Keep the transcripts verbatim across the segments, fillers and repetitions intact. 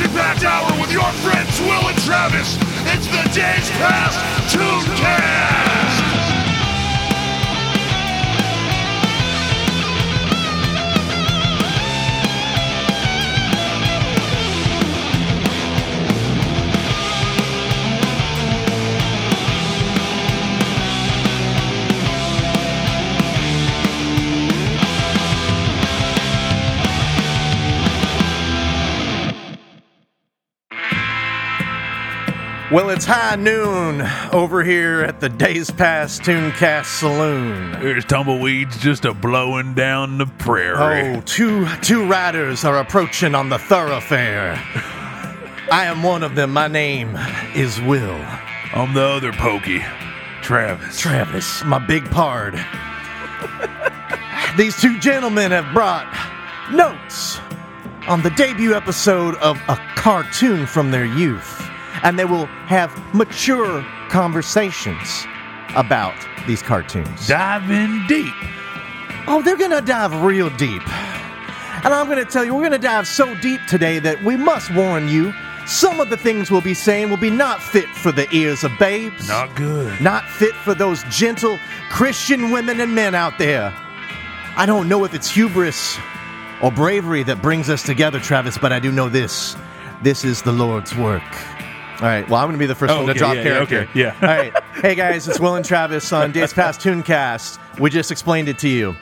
action-packed hour with your friends Will and Travis. It's the Days Past Tooncast! Well, it's high noon over here at the Days Past Tooncast Saloon. There's tumbleweeds just a-blowing down the prairie. Oh, two, two riders are approaching on the thoroughfare. I am one of them. My name is Will. I'm the other pokey, Travis. Travis, my big pard. These two gentlemen have brought notes on the debut episode of a cartoon from their youth. And they will have mature conversations about these cartoons. Diving deep. Oh, they're going to dive real deep. And I'm going to tell you, we're going to dive so deep today that we must warn you, some of the things we'll be saying will be not fit for the ears of babes. Not good. Not fit for those gentle Christian women and men out there. I don't know if it's hubris or bravery that brings us together, Travis, but I do know this. This is the Lord's work. All right, well, I'm going to be the first oh, one okay, to drop yeah, character. Yeah, okay, yeah. All right. Hey, guys, it's Will and Travis on Days Past Tooncast. We just explained it to you.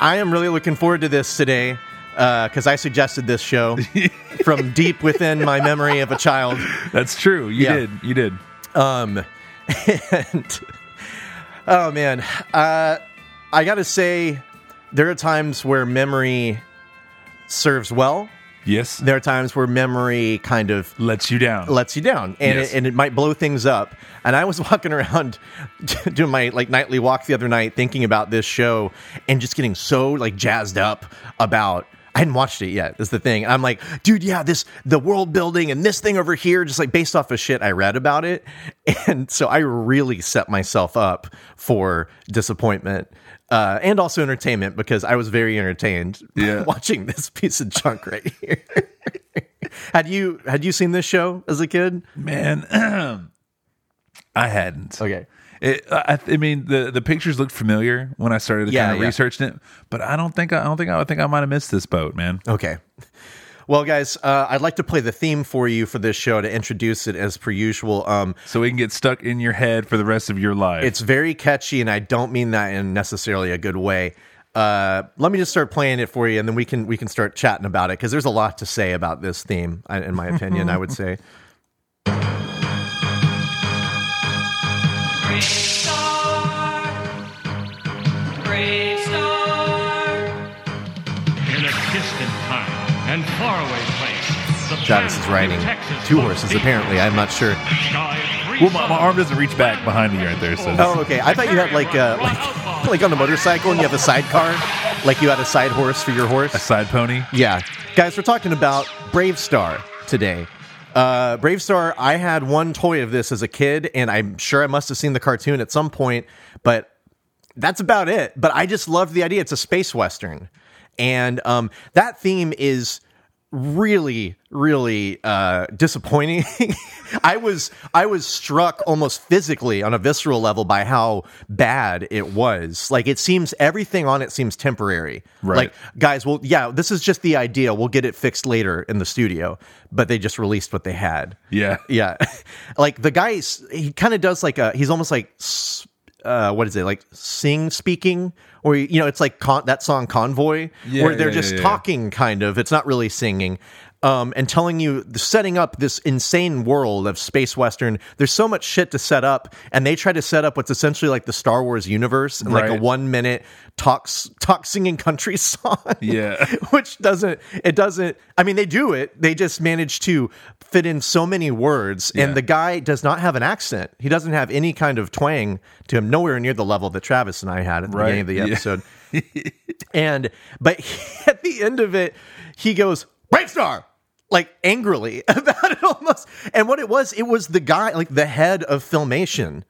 I am really looking forward to this today because uh, I suggested this show from deep within my memory of a child. That's true. You yeah. did. You did. Um, and, oh, man. Uh, I got to say, there are times where memory serves well. Yes. There are times where memory kind of... Lets you down. Lets you down. And, yes. it, and it might blow things up. And I was walking around doing my like nightly walk the other night thinking about this show and just getting so like jazzed up about... I hadn't watched it yet. That's the thing. I'm like, dude, yeah, this the world building and this thing over here, just like based off of shit I read about it. And so I really set myself up for disappointment. Uh, and also entertainment, because I was very entertained yeah. watching this piece of junk right here. had you had you seen this show as a kid? Man, I hadn't. Okay, it, I, I mean the, the pictures looked familiar when I started yeah, kind of yeah. researching it, but I don't think I don't think I think I might have missed this boat, man. Okay. Well, guys, uh, I'd like to play the theme for you for this show to introduce it as per usual. Um, so we can get stuck in your head for the rest of your life. It's very catchy, and I don't mean that in necessarily a good way. Uh, let me just start playing it for you, and then we can we can start chatting about it, because there's a lot to say about this theme, in my opinion, I would say. BraveStarr, BraveStarr, in a distant time. And faraway place. Travis is riding two horses, apparently. I'm not sure. Well, my, my arm doesn't reach back behind me right there. So. Oh, okay. I thought you had like uh, like like on a motorcycle and you have a sidecar, like you had a side horse for your horse. A side pony? Yeah. Guys, we're talking about BraveStarr today. Uh, BraveStarr, I had one toy of this as a kid, and I'm sure I must have seen the cartoon at some point, but that's about it. But I just loved the idea. It's a space western. And um, that theme is really, really uh, disappointing. I was I was struck almost physically on a visceral level by how bad it was. Like, it seems everything on it seems temporary. Right. Like, guys, well, yeah, this is just the idea. We'll get it fixed later in the studio. But they just released what they had. Yeah. Yeah. Like, the guy, he kind of does like a, he's almost like... Sp- Uh, what is it like? Sing speaking, or you know, it's like con- that song "Convoy," yeah, where they're yeah, just yeah, talking, yeah. kind of. It's not really singing, um, and telling you, setting up this insane world of space western. There's so much shit to set up, and they try to set up what's essentially like the Star Wars universe, in right. like a one minute talk talk singing country song. Yeah, which doesn't it doesn't. I mean, they do it. They just manage to fit in so many words, and yeah. the guy does not have an accent. He doesn't have any kind of twang to him, nowhere near the level that Travis and I had at the right. beginning of the episode. Yeah. and but he, at the end of it, he goes, "BraveStarr!" Like angrily about it almost. And what it was, it was the guy, like the head of Filmation,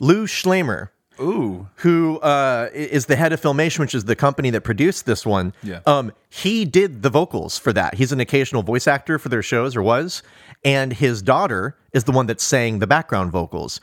Lou Scheimer. Ooh. Who uh, is the head of Filmation, which is the company that produced this one. Yeah. Um, he did the vocals for that. He's an occasional voice actor for their shows, or was. And his daughter is the one that sang the background vocals.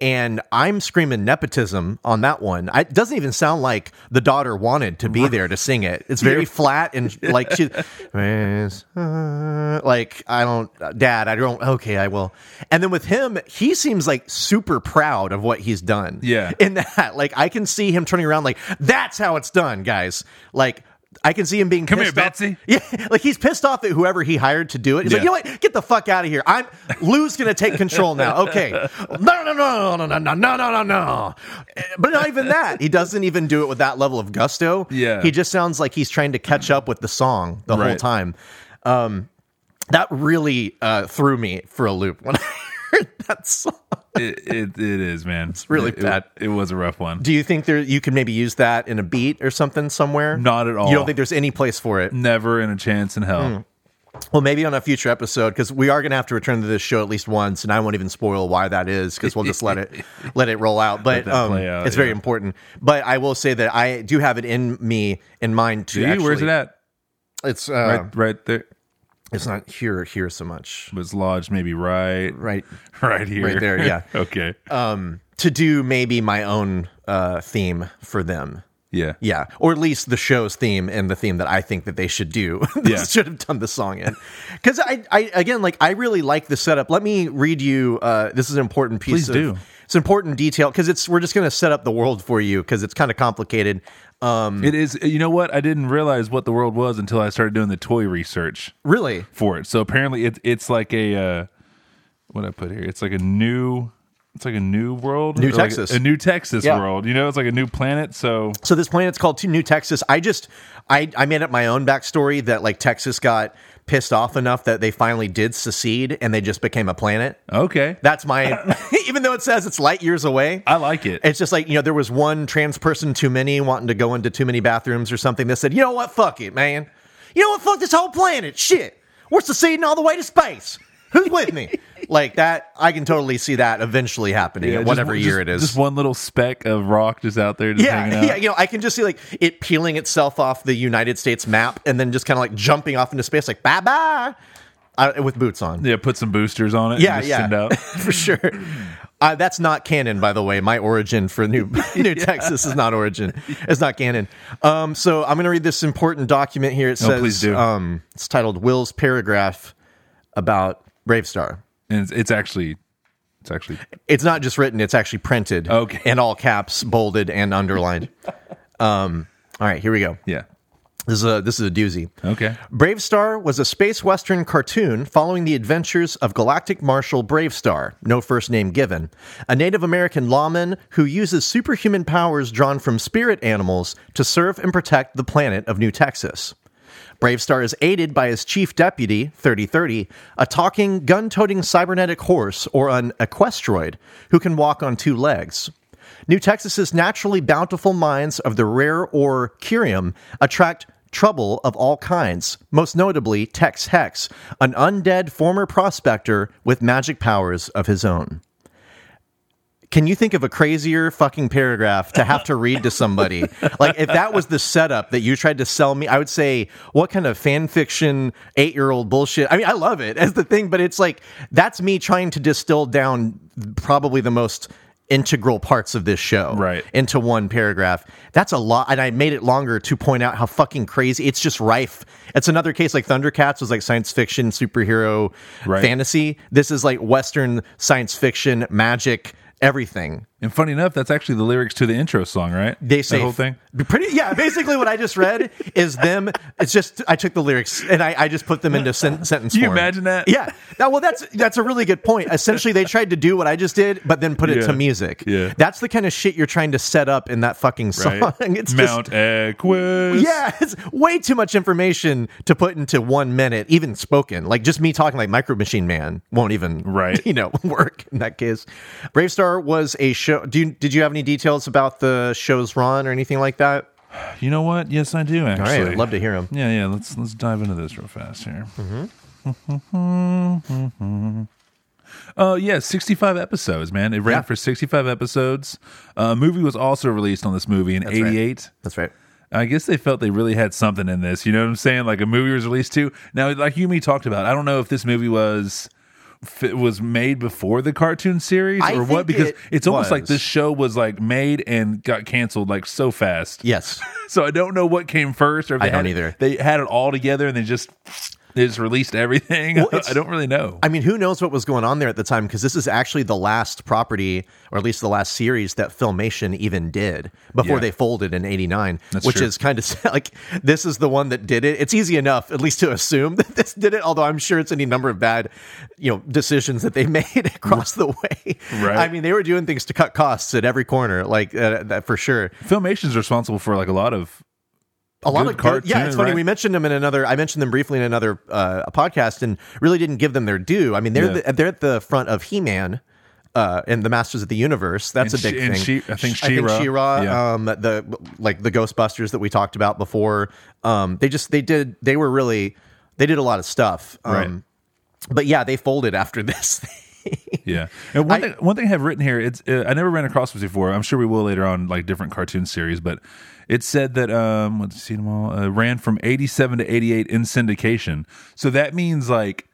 And I'm screaming nepotism on that one. I, it doesn't even sound like the daughter wanted to be there to sing it. It's very flat and like she, like I don't, Dad, I don't. Okay, I will. And then with him, he seems like super proud of what he's done. Yeah. In that, like I can see him turning around, like that's how it's done, guys. Like. I can see him being Come pissed here, Betsy. Off. Yeah, like he's pissed off at whoever he hired to do it. He's yeah. like, you know what? Get the fuck out of here. I'm Lou's going to take control now. Okay. No, no, no, no, no, no, no, no, no, no. But not even that. He doesn't even do it with that level of gusto. Yeah. He just sounds like he's trying to catch up with the song the right. whole time. Um, that really uh, threw me for a loop when I heard that song. It, it it is, man. It's really it, bad. It, it was a rough one. Do you think there you can maybe use that in a beat or something somewhere? Not at all. You don't think there's any place for it? Never in a chance in hell. Mm. Well, maybe on a future episode, because we are going to have to return to this show at least once, and I won't even spoil why that is, because we'll just let it let it roll out. But um, out, it's yeah. very important. But I will say that I do have it in me, in mind, to actually... Where's it at? It's uh, right, right there. It's not here, here so much. It was lodged maybe right, right, right here, right there. Yeah. Okay. Um, to do maybe my own uh, theme for them. Yeah, yeah, or at least the show's theme and the theme that I think that they should do. They yeah. should have done the song in, because I, I again, like I really like the setup. Let me read you. Uh, this is an important piece. Please of, do. It's important detail because it's we're just going to set up the world for you because it's kind of complicated. Um, it is. You know what? I didn't realize what the world was until I started doing the toy research. Really? For it. So apparently, it's it's like a uh, what I put here. It's like a new. It's like a new world. New Texas. Like a, a new Texas yeah. world. You know, it's like a new planet. So so this planet's called New Texas. I just, I, I made up my own backstory that like Texas got pissed off enough that they finally did secede and they just became a planet. Okay. That's my, even though it says it's light years away. I like it. It's just like, you know, there was one trans person too many wanting to go into too many bathrooms or something that said, you know what? Fuck it, man. You know what? Fuck this whole planet. Shit. We're seceding all the way to space. Who's with me? Like that, I can totally see that eventually happening yeah, in whatever just, year it is. Just one little speck of rock just out there just yeah, hanging out. Yeah, you know, I can just see like it peeling itself off the United States map and then just kind of like jumping off into space like, bye-bye, uh, with boots on. Yeah, put some boosters on it yeah, and just yeah. send out. For sure. Uh, that's not canon, by the way. My origin for New New yeah. Texas is not origin. It's not canon. Um, so I'm going to read this important document here. It says, oh, please do. Um, it's titled Will's Paragraph About... BraveStarr, and it's, it's actually, it's actually, it's not just written; it's actually printed, okay, in all caps, bolded and underlined. um, all right, here we go. Yeah, this is a this is a doozy. Okay, BraveStarr was a space western cartoon following the adventures of Galactic Marshal BraveStarr, no first name given, a Native American lawman who uses superhuman powers drawn from spirit animals to serve and protect the planet of New Texas. BraveStarr is aided by his chief deputy, thirty thirty, a talking, gun-toting cybernetic horse, or an Equestroid, who can walk on two legs. New Texas's naturally bountiful mines of the rare ore Kerium attract trouble of all kinds, most notably Tex Hex, an undead former prospector with magic powers of his own. Can you think of a crazier fucking paragraph to have to read to somebody? Like, if that was the setup that you tried to sell me, I would say, what kind of fan fiction eight-year-old bullshit? I mean, I love it as the thing, but it's like, that's me trying to distill down probably the most integral parts of this show right. into one paragraph. That's a lot, and I made it longer to point out how fucking crazy. It's just rife. It's another case like Thundercats was like science fiction, superhero, right. fantasy. This is like Western science fiction, magic, everything. And funny enough, that's actually the lyrics to the intro song, right? They say the whole thing. Pretty, yeah. Basically, what I just read is them. It's just I took the lyrics and I, I just put them into sen- sentence. Can you form. Imagine that? Yeah. Now, well, that's that's a really good point. Essentially, they tried to do what I just did, but then put it yeah. to music. Yeah. That's the kind of shit you're trying to set up in that fucking song. Right. It's Mount Equus. Yeah, it's way too much information to put into one minute, even spoken. Like just me talking like Micro Machine Man won't even right. you know work in that case. BraveStarr was a show. Do you, did you have any details about the show's run or anything like that? You know what? Yes, I do, actually. All right, I'd love to hear them. Yeah, yeah. Let's let's dive into this real fast here. Mm-hmm. Uh, yeah, sixty-five episodes, man. It ran yeah. for sixty-five episodes. A uh, movie was also released on this movie in That's eighty-eight. Right. That's right. I guess they felt they really had something in this. You know what I'm saying? Like a movie was released too. Now, like you and me talked about, I don't know if this movie was was made before the cartoon series or what, because it it's almost was. Like this show was like made and got canceled like so fast. Yes. So I don't know what came first. Or if they I don't had, either. They had it all together and they just... They just released everything. Well, I don't really know. I mean, who knows what was going on there at the time? Because this is actually the last property, or at least the last series that Filmation even did before yeah. they folded in eighty-nine, That's which true. Is kind of like, this is the one that did it. It's easy enough, at least to assume that this did it, although I'm sure it's any number of bad, you know, decisions that they made across the way. Right. I mean, they were doing things to cut costs at every corner, like uh, that for sure. Filmation's responsible for like a lot of A lot Good of cartoon, yeah, it's funny. Right? We mentioned them in another. I mentioned them briefly in another uh, podcast, and really didn't give them their due. I mean, they're yeah. the, they're at the front of He-Man uh, and the Masters of the Universe. That's and a big she, thing. And she, I think She-Ra, I think She-Ra yeah. um, the like the Ghostbusters that we talked about before. Um, they just they did they were really they did a lot of stuff. Um, right. But yeah, they folded after this thing. Yeah, and one I, thing one thing I have written here. It's uh, I never ran across this before. I'm sure we will later on, like different cartoon series. But it said that um, let's see them all uh, ran from eighty-seven to eighty-eight in syndication. So that means like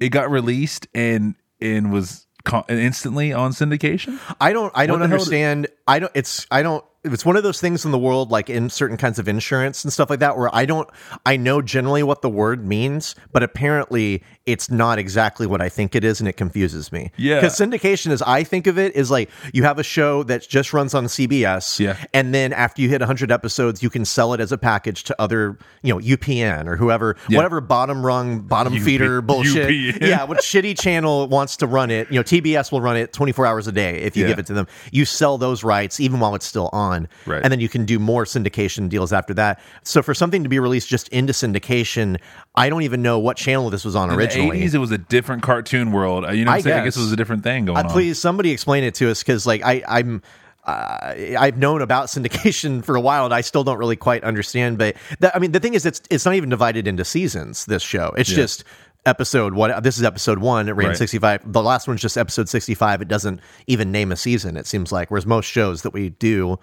it got released and and was con- instantly on syndication. I don't I don't understand. Did- I don't. It's I don't. It's one of those things in the world, like in certain kinds of insurance and stuff like that, where I don't, I know generally what the word means, but apparently it's not exactly what I think it is, and it confuses me. Yeah, because syndication, as I think of it, is like you have a show that just runs on C B S, yeah, and then after you hit one hundred episodes, you can sell it as a package to other, you know, U P N or whoever, yeah. whatever bottom rung, bottom U- feeder U- bullshit. U P N. Yeah, what shitty channel wants to run it. You know, T B S will run it twenty-four hours a day if you yeah. give it to them. You sell those rights even while it's still on. Right. And then you can do more syndication deals after that. So for something to be released just into syndication, I don't even know what channel this was on in originally. In the eighties, it was a different cartoon world. You know what I'm I saying? Guess. I guess it was a different thing going uh, on. Please, somebody explain it to us, because like, I, I'm... Uh, I've known about syndication for a while, and I still don't really quite understand. But that, I mean, the thing is, it's it's not even divided into seasons. This show, it's yeah. just episode one. This is episode one. It ran right. sixty-five. The last one's just episode sixty-five. It doesn't even name a season. It seems like, whereas most shows that we do,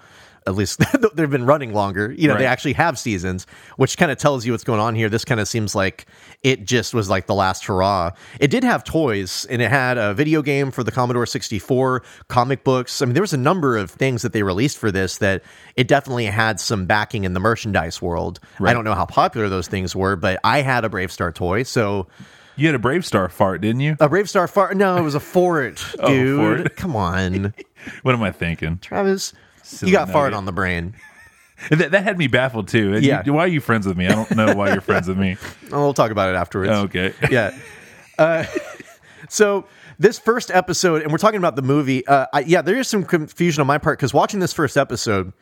at least they've been running longer. You know, right. they actually have seasons, which kind of tells you what's going on here. This kind of seems like it just was like the last hurrah. It did have toys, and it had a video game for the Commodore sixty-four, comic books. I mean, there was a number of things that they released for this that it definitely had some backing in the merchandise world. Right. I don't know how popular those things were, but I had a BraveStarr toy, so... You had a BraveStarr fart, didn't you? A BraveStarr fart? No, it was a fort, dude. Oh, fort. Come on. What am I thinking? Travis... Silly you got fart on the brain. that, that had me baffled too. Yeah. You, why are you friends with me? I don't know why you're friends with me. We'll talk about it afterwards. Oh, okay. Yeah. Uh, so this first episode, and we're talking about the movie. Uh, I, yeah, there is some confusion on my part, because watching this first episode,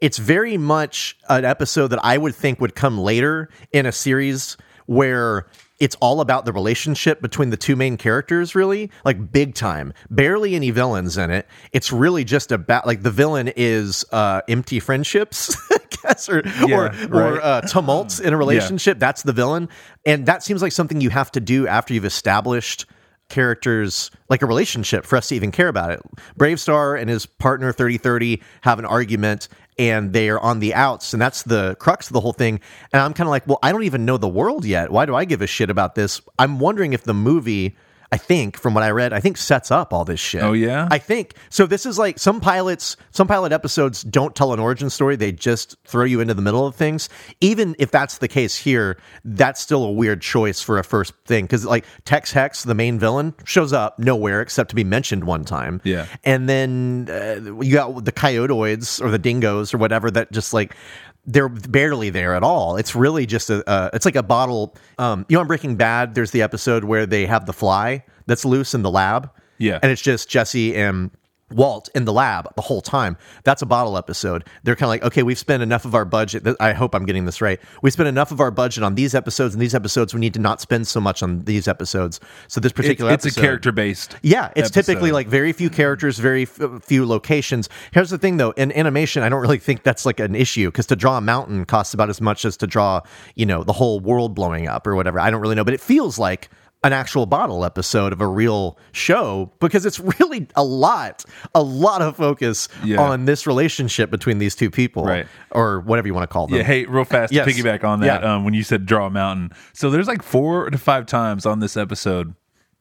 it's very much an episode that I would think would come later in a series where it's all about the relationship between the two main characters, really, like big time. Barely any villains in it. It's really just about like the villain is uh, empty friendships, I guess, or yeah, or, right. or uh, tumults in a relationship. Yeah. That's the villain, and that seems like something you have to do after you've established characters, like a relationship, for us to even care about it. BraveStarr and his partner thirty thirty have an argument, and they are on the outs, and that's the crux of the whole thing. And I'm kind of like, well, I don't even know the world yet. Why do I give a shit about this? I'm wondering if the movie, I think, from what I read, I think sets up all this shit. Oh, yeah? I think. So this is like some pilots, some pilot episodes don't tell an origin story. They just throw you into the middle of things. Even if that's the case here, that's still a weird choice for a first thing. Because like Tex Hex, the main villain, shows up nowhere except to be mentioned one time. Yeah. And then uh, you got the coyotoids or the dingoes or whatever that just like... They're barely there at all. It's really just a, uh, it's like a bottle. Um, you know, on Breaking Bad, there's the episode where they have the fly that's loose in the lab. Yeah. And it's just Jesse and Walt in the lab the whole time. That's a bottle episode. They're kind of like, okay, we've spent enough of our budget. Th- I hope I'm getting this right. We spent enough of our budget on these episodes, and these episodes we need to not spend so much on these episodes. So this particular it, it's episode... It's a character-based Yeah, it's episode. Typically like very few characters, very f- few locations. Here's the thing, though. In animation, I don't really think that's like an issue, because to draw a mountain costs about as much as to draw, you know, the whole world blowing up or whatever. I don't really know, but it feels like an actual bottle episode of a real show, because it's really a lot, a lot of focus yeah. on this relationship between these two people, right. or whatever you want to call them. Yeah, hey, real fast, yes. to piggyback on that, yeah. um, when you said draw a mountain. So there's like four to five times on this episode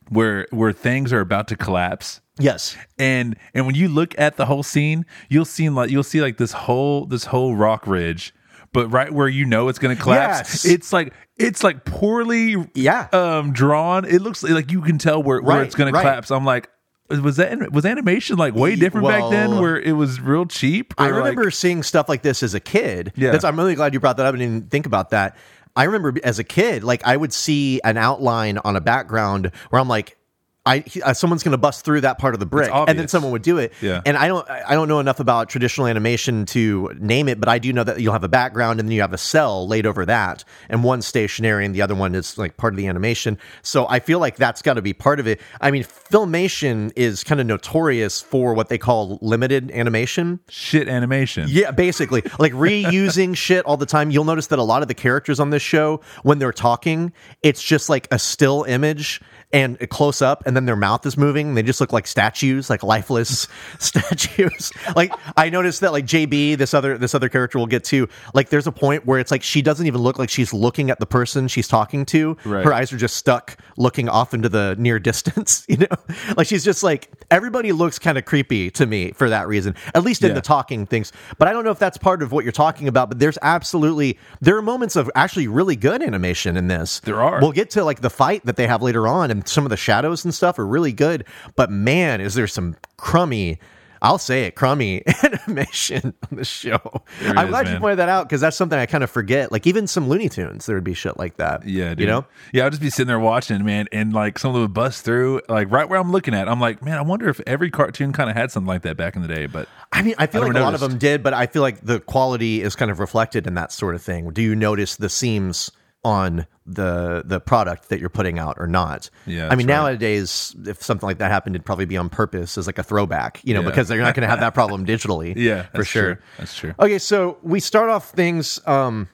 where where things are about to collapse. Yes, and and when you look at the whole scene, you'll see like you'll see like this whole this whole rock ridge. But right where you know it's going to collapse, yes. it's like it's like poorly yeah. um, drawn. It looks like you can tell where, right, where it's going right. to collapse. I'm like, was that was animation like way different well, back then, where it was real cheap? I remember like, seeing stuff like this as a kid. Yeah, That's, I'm really glad you brought that up and didn't think about that. I remember as a kid, like I would see an outline on a background where I'm like, I he, uh, someone's going to bust through that part of the brick, and then someone would do it. Yeah. And I don't, I don't know enough about traditional animation to name it, but I do know that you'll have a background and then you have a cell laid over that, and one's stationary and the other one is like part of the animation. So I feel like that's got to be part of it. I mean, Filmation is kind of notorious for what they call limited animation, shit animation. Yeah, basically, like reusing shit all the time. You'll notice that a lot of the characters on this show, when they're talking, it's just like a still image and a close up. And then their mouth is moving. They just look like statues, like lifeless statues. Like I noticed that, like J B, this other this other character we'll get to. Like there's a point where it's like she doesn't even look like she's looking at the person she's talking to. Right. Her eyes are just stuck looking off into the near distance. You know, like she's just like everybody looks kind of creepy to me for that reason. At least in yeah. the talking things. But I don't know if that's part of what you're talking about. But there's absolutely there are moments of actually really good animation in this. There are. We'll get to like the fight that they have later on and some of the shadows and stuff. Stuff are really good, but man, is there some crummy, I'll say it, crummy animation on the show. There I'm is, glad man. You pointed that out, because that's something I kind of forget. Like even some Looney Tunes, there would be shit like that. Yeah, dude. You know? Yeah, I'll just be sitting there watching, man, and like some of them would bust through, like right where I'm looking at. I'm like, man, I wonder if every cartoon kind of had something like that back in the day. But I mean, I feel I like noticed. A lot of them did, but I feel like the quality is kind of reflected in that sort of thing. Do you notice the seams on the the product that you're putting out or not? Yeah, I mean, right. nowadays, if something like that happened, it'd probably be on purpose as like a throwback, you know, yeah. because you're not going to have that problem digitally. Yeah, for sure. True. That's true. Okay, so we start off things um,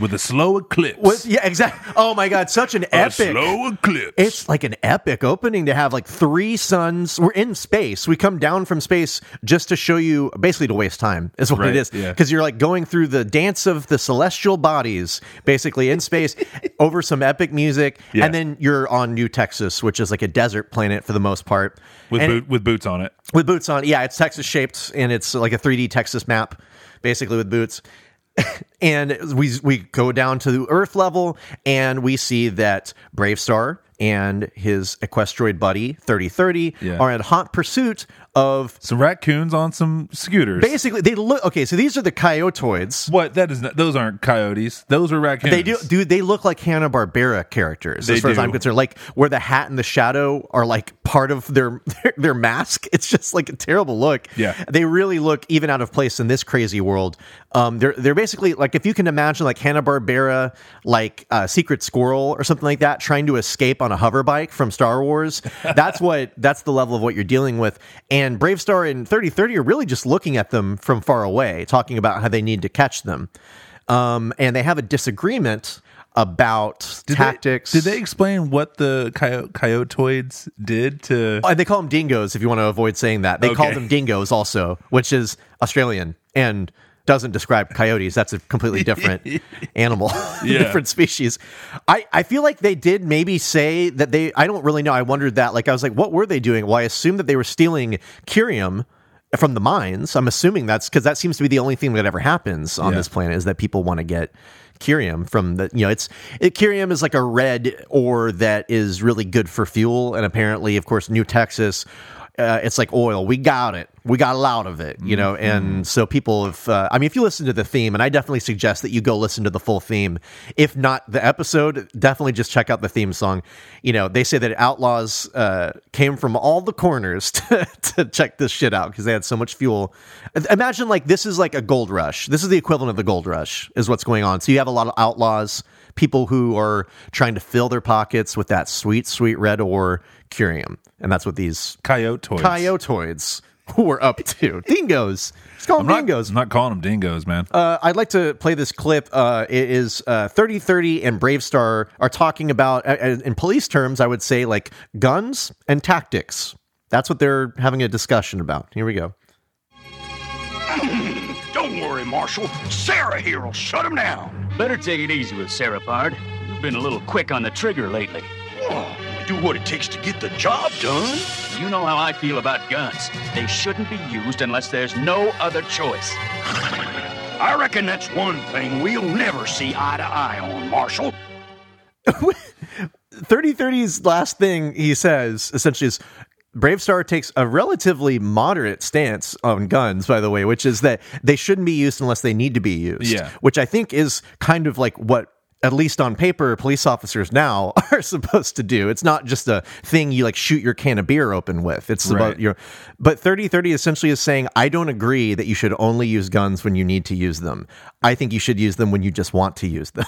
with a slow eclipse. With, yeah, exactly. Oh my God, such an epic a slow eclipse. It's like an epic opening to have like three suns. We're in space. We come down from space just to show you, basically to waste time, is what right, it is. Because yeah. you're like going through the dance of the celestial bodies, basically in space, over some epic music, yeah. and then you're on New Texas, which is like a desert planet for the most part, with and, boot, with boots on it. With boots on, yeah, it's Texas shaped, and it's like a three D Texas map, basically with boots. And we we go down to the Earth level, and we see that BraveStarr and his Equestroid buddy thirty thirty yeah. are in hot pursuit of some raccoons on some scooters. Basically, they look okay. So these are the coyotoids. What? That is not. Those aren't coyotes. Those are raccoons. They do. Dude, they look like Hanna-Barbera characters. They as far do. As I'm concerned, like where the hat and the shadow are like part of their, their their mask. It's just like a terrible look. Yeah. They really look even out of place in this crazy world. Um, they're they're basically like if you can imagine like Hanna-Barbera, like uh, Secret Squirrel or something like that, trying to escape on a hover bike from Star Wars. That's what. That's the level of what you're dealing with. And And BraveStarr and thirty thirty are really just looking at them from far away, talking about how they need to catch them. Um, and they have a disagreement about did tactics. They, did they explain what the coy- coyotoids did to... Oh, and they call them dingoes, if you want to avoid saying that. They okay. call them dingoes also, which is Australian and doesn't describe coyotes. That's a completely different animal, yeah. different species. I, I feel like they did maybe say that they, I don't really know. I wondered that. Like, I was like, what were they doing? Well, I assumed that they were stealing curium from the mines. I'm assuming that's because that seems to be the only thing that ever happens on yeah. this planet, is that people want to get curium from the, you know, it's it, curium is like a red ore that is really good for fuel. And apparently, of course, New Texas, Uh, it's like oil. We got it. We got a lot of it, you know? Mm-hmm. And so people have, uh, I mean, if you listen to the theme, and I definitely suggest that you go listen to the full theme, if not the episode, definitely just check out the theme song. You know, they say that outlaws uh, came from all the corners to, to check this shit out because they had so much fuel. Imagine like, this is like a gold rush. This is the equivalent of the gold rush is what's going on. So you have a lot of outlaws, people who are trying to fill their pockets with that sweet, sweet red ore, curium. And that's what these coyotoids coyotoids we're up to. Dingoes. Let's call them I'm dingoes. Not, I'm not calling them dingoes, man. Uh, I'd like to play this clip. Uh, it is uh, thirty thirty and BraveStarr are talking about, uh, in police terms, I would say, like, guns and tactics. That's what they're having a discussion about. Here we go. Don't worry, Marshal. Sarah here will shut him down. Better take it easy with Sarah, Pard. You've been a little quick on the trigger lately. Oh, we do what it takes to get the job done. You know how I feel about guns. They shouldn't be used unless there's no other choice. I reckon that's one thing we'll never see eye to eye on, Marshal. thirty thirty's last thing he says, essentially, is... BraveStarr takes a relatively moderate stance on guns, by the way, which is that they shouldn't be used unless they need to be used, yeah. Which I think is kind of like what, at least on paper, police officers now are supposed to do. It's not just a thing you like shoot your can of beer open with. It's right. about your, but thirty thirty essentially is saying, I don't agree that you should only use guns when you need to use them. I think you should use them when you just want to use them.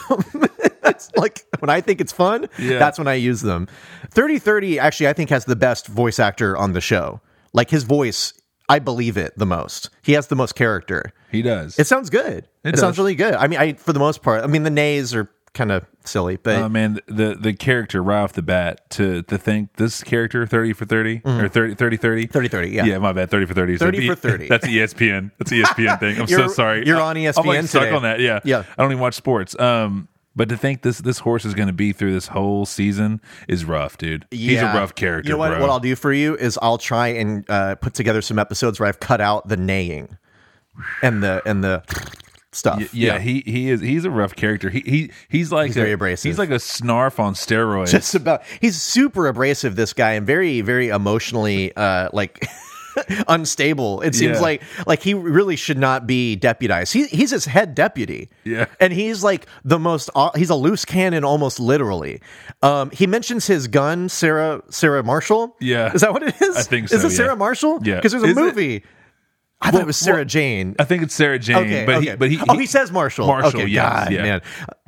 It's like when I think it's fun, yeah. That's when I use them. thirty thirty actually, I think, has the best voice actor on the show. Like his voice, I believe it the most. He has the most character. He does. It sounds good. It, it sounds really good. I mean, I for the most part, I mean, the nays are kind of silly, but uh, man, the the character right off the bat to to think this character thirty for thirty mm-hmm. or thirty thirty thirty thirty yeah yeah my bad thirty for thirty thirty for thirty that's E S P N that's the E S P N thing. I'm so sorry. You're on E S P N. I'm like stuck today. on that. Yeah yeah. I don't even watch sports. Um. But to think this this horse is going to be through this whole season is rough, dude. Yeah. He's a rough character, you know what, bro. What I'll do for you is I'll try and uh, put together some episodes where I've cut out the neighing and the and the stuff. Y- yeah, yeah, he he is he's a rough character. He he he's like he's a, very abrasive. He's like a snarf on steroids. Just about. He's super abrasive, this guy, and very very emotionally uh, like. unstable. It seems yeah. like like he really should not be deputized. He he's his head deputy. Yeah, and he's like the most. He's a loose cannon, almost literally. Um, he mentions his gun, Sarah Sarah Marshall. Yeah, is that what it is? I think so. Is it yeah. Sarah Marshall? Yeah, because there's a is movie. It? I well, thought it was Sarah well, Jane. I think it's Sarah Jane. Okay, but okay. He, but he, he oh he says Marshall. Marshall. Okay, yes, God, yeah, man.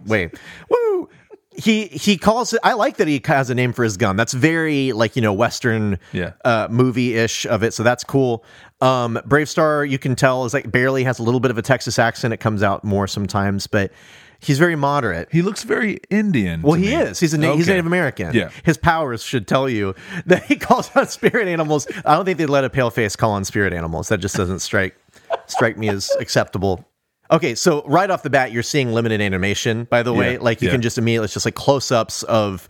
Wait. Woo. He he calls it. I like that he has a name for his gun. That's very like you know Western yeah. uh, movie ish of it. So that's cool. Um, BraveStarr, you can tell, is like barely has a little bit of a Texas accent. It comes out more sometimes, but he's very moderate. He looks very Indian. Well, to he me. is. He's a okay. he's Native American. Yeah. His powers should tell you that he calls on spirit animals. I don't think they'd let a pale face call on spirit animals. That just doesn't strike strike me as acceptable. Okay, so right off the bat, you're seeing limited animation, by the way. Yeah, like, you yeah. can just immediately, it's just like close-ups of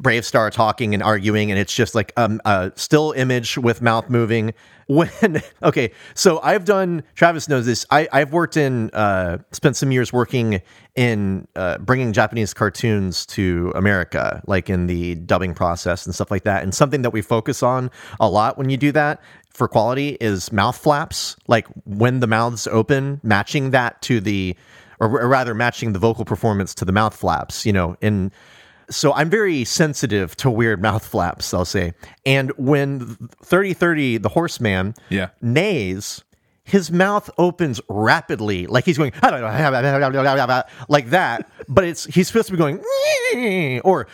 BraveStarr talking and arguing, and it's just like um, a still image with mouth moving. When Okay, so I've done, Travis knows this, I, I've worked in, uh, spent some years working in uh, bringing Japanese cartoons to America, like in the dubbing process and stuff like that. And something that we focus on a lot when you do that for quality is mouth flaps, like when the mouths open, matching that to the, or, or rather matching the vocal performance to the mouth flaps, you know, in... So I'm very sensitive to weird mouth flaps, I'll say. And when thirty thirty, the horseman, yeah. neighs, his mouth opens rapidly, like he's going, I don't know, like that. But it's he's supposed to be going, or,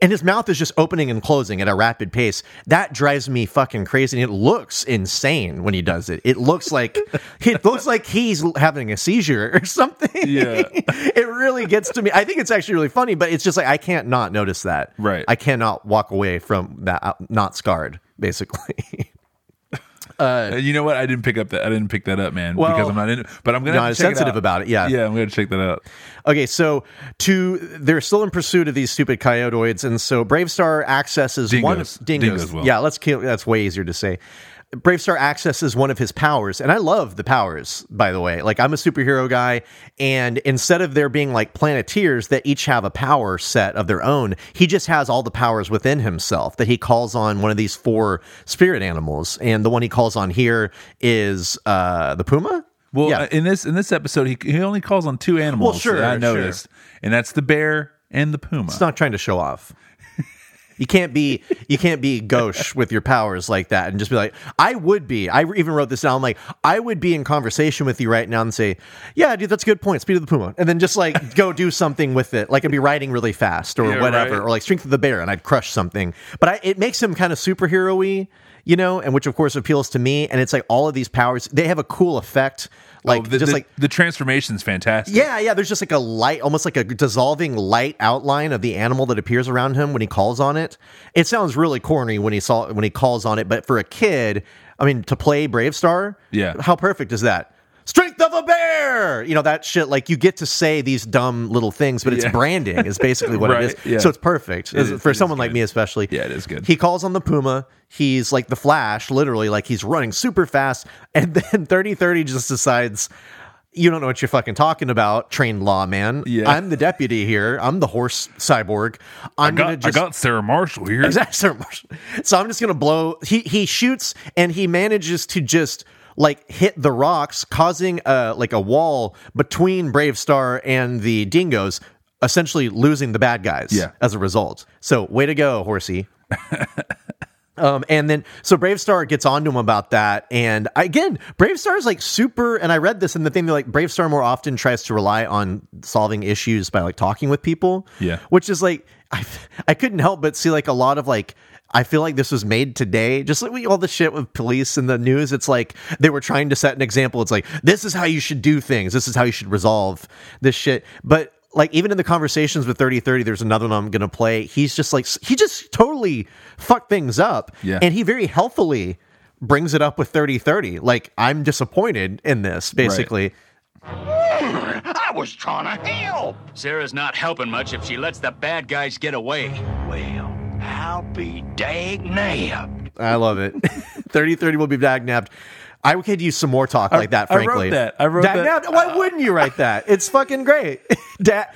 and his mouth is just opening and closing at a rapid pace. That drives me fucking crazy. And it looks insane when he does it. It looks like it looks like he's having a seizure or something. Yeah. It really gets to me. I think it's actually really funny, but it's just like I can't not notice that. Right. I cannot walk away from that not scarred, basically. Uh, you know what? I didn't pick up that. I didn't pick that up, man. Well, because I'm not in it. But I'm gonna not have to check sensitive it out. about it. Yeah, yeah. I'm gonna check that out. Okay, so to they're still in pursuit of these stupid coyotoids, and so BraveStarr accesses dingoes. one of dingoes. dingoes yeah, let's kill. That's way easier to say. BraveStarr accesses one of his powers, and I love the powers. By the way, like I'm a superhero guy, and instead of there being like planeteers that each have a power set of their own, he just has all the powers within himself that he calls on one of these four spirit animals, and the one he calls on here is uh, the puma. Well, yeah. uh, in this in this episode, he he only calls on two animals. Well, sure, that I noticed, sure. and that's the bear and the puma. It's not trying to show off. You can't be you can't be gauche with your powers like that and just be like, I would be. I even wrote this down. I'm like, I would be in conversation with you right now and say, yeah, dude, that's a good point. Speed of the puma. And then just like go do something with it. Like I'd be riding really fast or yeah, whatever. Right. Or like strength of the bear and I'd crush something. But I, it makes him kind of superhero-y. you know, and which of course appeals to me. And it's like all of these powers, they have a cool effect. Like, oh, the, just the, like the transformation's fantastic. Yeah, yeah. There's just like a light, almost like a dissolving light outline of the animal that appears around him when he calls on it. It sounds really corny when he saw when he calls on it, but for a kid, I mean, to play BraveStarr, yeah, how perfect is that? Strength of a bear! You know, that shit, like, you get to say these dumb little things, but it's yeah. branding is basically what right, it is. Yeah. So it's perfect. It is, for it someone like me especially. Yeah, it is good. He calls on the puma. He's like the Flash, literally. Like, he's running super fast. And then thirty thirty just decides, you don't know what you're fucking talking about, trained lawman. Yeah. I'm the deputy here. I'm the horse cyborg. I'm I, got, gonna just... I got Sarah Marshall here. Exactly, Sarah Marshall. So I'm just going to blow. He, he shoots, and he manages to just... like hit the rocks, causing a like a wall between BraveStarr and the dingoes, essentially losing the bad guys yeah. as a result. So way to go, horsey. um, and then so BraveStarr gets onto him about that, and again, BraveStarr is like super. And I read this in the thing that like BraveStarr more often tries to rely on solving issues by like talking with people. Yeah, which is like I I couldn't help but see like a lot of like. I feel like this was made today. Just like we, all the shit with police and the news, it's like they were trying to set an example. It's like, this is how you should do things. This is how you should resolve this shit. But like, even in the conversations with thirty thirty, there's another one I'm going to play. He's just like, he just totally fucked things up. Yeah. And he very healthily brings it up with thirty thirty. Like, I'm disappointed in this, basically. Right. I was trying to help. Sarah's not helping much if she lets the bad guys get away. Well. I'll be dag-nabbed. I love it. thirty thirty will be dag-nabbed. I could use some more talk I, like that, frankly. I wrote that. I wrote dag-nabbed? that. Why uh, wouldn't you write that? It's fucking great. da-